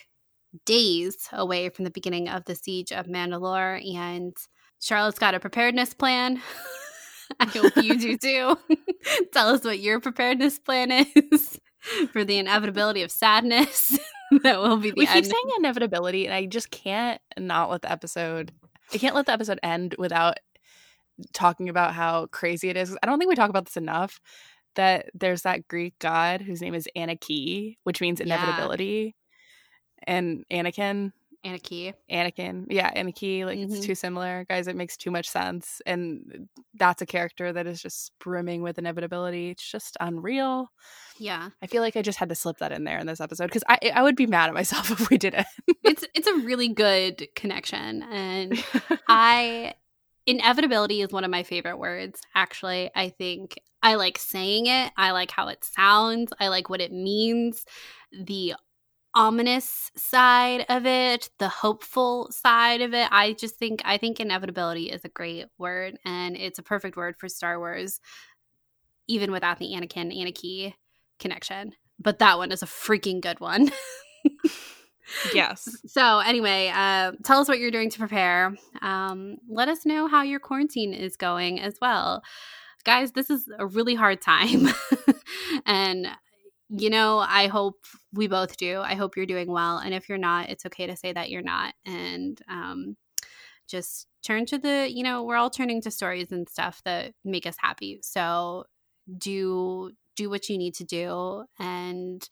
days away from the beginning of the Siege of Mandalore, and Charlotte's got a preparedness plan. I hope you do too. Tell us what your preparedness plan is for the inevitability of sadness. That will be the end. We keep saying inevitability, and I just can't not let the episode – I can't let the episode end without talking about how crazy it is. I don't think we talk about this enough, that there's that Greek god whose name is Anarchy, which means inevitability. Yeah. And Anakin. Anarchy. Yeah, Anarchy. Like, It's too similar. Guys, it makes too much sense. And that's a character that is just brimming with inevitability. It's just unreal. Yeah. I feel like I just had to slip that in there in this episode because I would be mad at myself if we didn't. It's a really good connection. And inevitability is one of my favorite words, actually. I think I like saying it. I like how it sounds. I like what it means. The ominous side of it, the hopeful side of it. I think inevitability is a great word, and it's a perfect word for Star Wars, even without the Anakin-Anarchy connection. But that one is a freaking good one. Yes. So anyway, tell us what you're doing to prepare. Let us know how your quarantine is going as well. Guys, this is a really hard time. And you know, I hope we both do. I hope you're doing well. And if you're not, it's okay to say that you're not. And just turn to we're all turning to stories and stuff that make us happy. So do what you need to do. And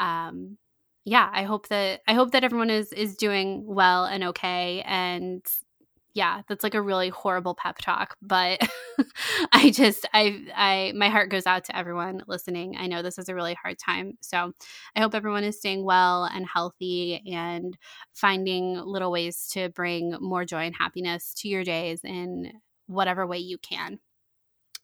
I hope that everyone is doing well and okay. And yeah, that's like a really horrible pep talk, but my heart goes out to everyone listening. I know this is a really hard time, so I hope everyone is staying well and healthy and finding little ways to bring more joy and happiness to your days in whatever way you can.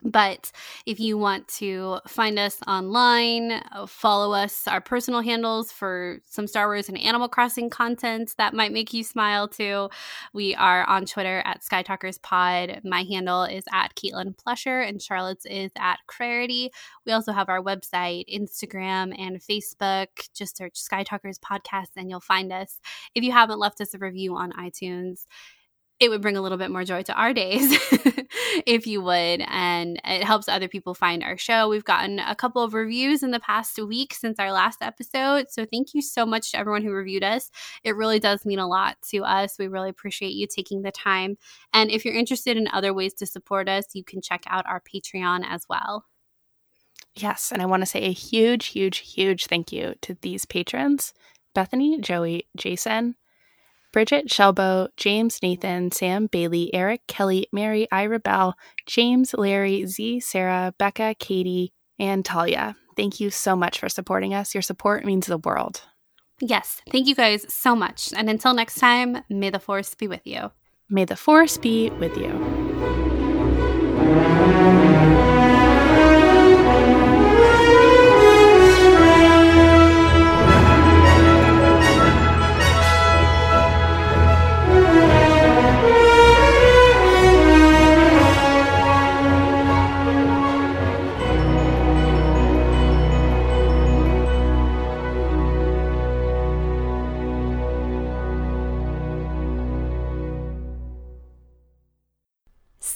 But if you want to find us online, follow us, our personal handles for some Star Wars and Animal Crossing content that might make you smile too. We are on Twitter at Skytalkers Pod. My handle is at Caitlin Plusher, and Charlotte's is at Clarity. We also have our website, Instagram, and Facebook. Just search Skytalkers Podcast and you'll find us. If you haven't left us a review on iTunes, it would bring a little bit more joy to our days if you would, and it helps other people find our show. We've gotten a couple of reviews in the past week since our last episode, so thank you so much to everyone who reviewed us. It really does mean a lot to us. We really appreciate you taking the time, and if you're interested in other ways to support us, you can check out our Patreon as well. Yes, and I want to say a huge, huge, huge thank you to these patrons: Bethany, Joey, Jason, Bridget, Shelbo, James, Nathan, Sam, Bailey, Eric, Kelly, Mary, Ira Bell, James, Larry, Z, Sarah, Becca, Katie, and Talia. Thank you so much for supporting us. Your support means the world. Yes. Thank you guys so much. And until next time, may the Force be with you. May the Force be with you.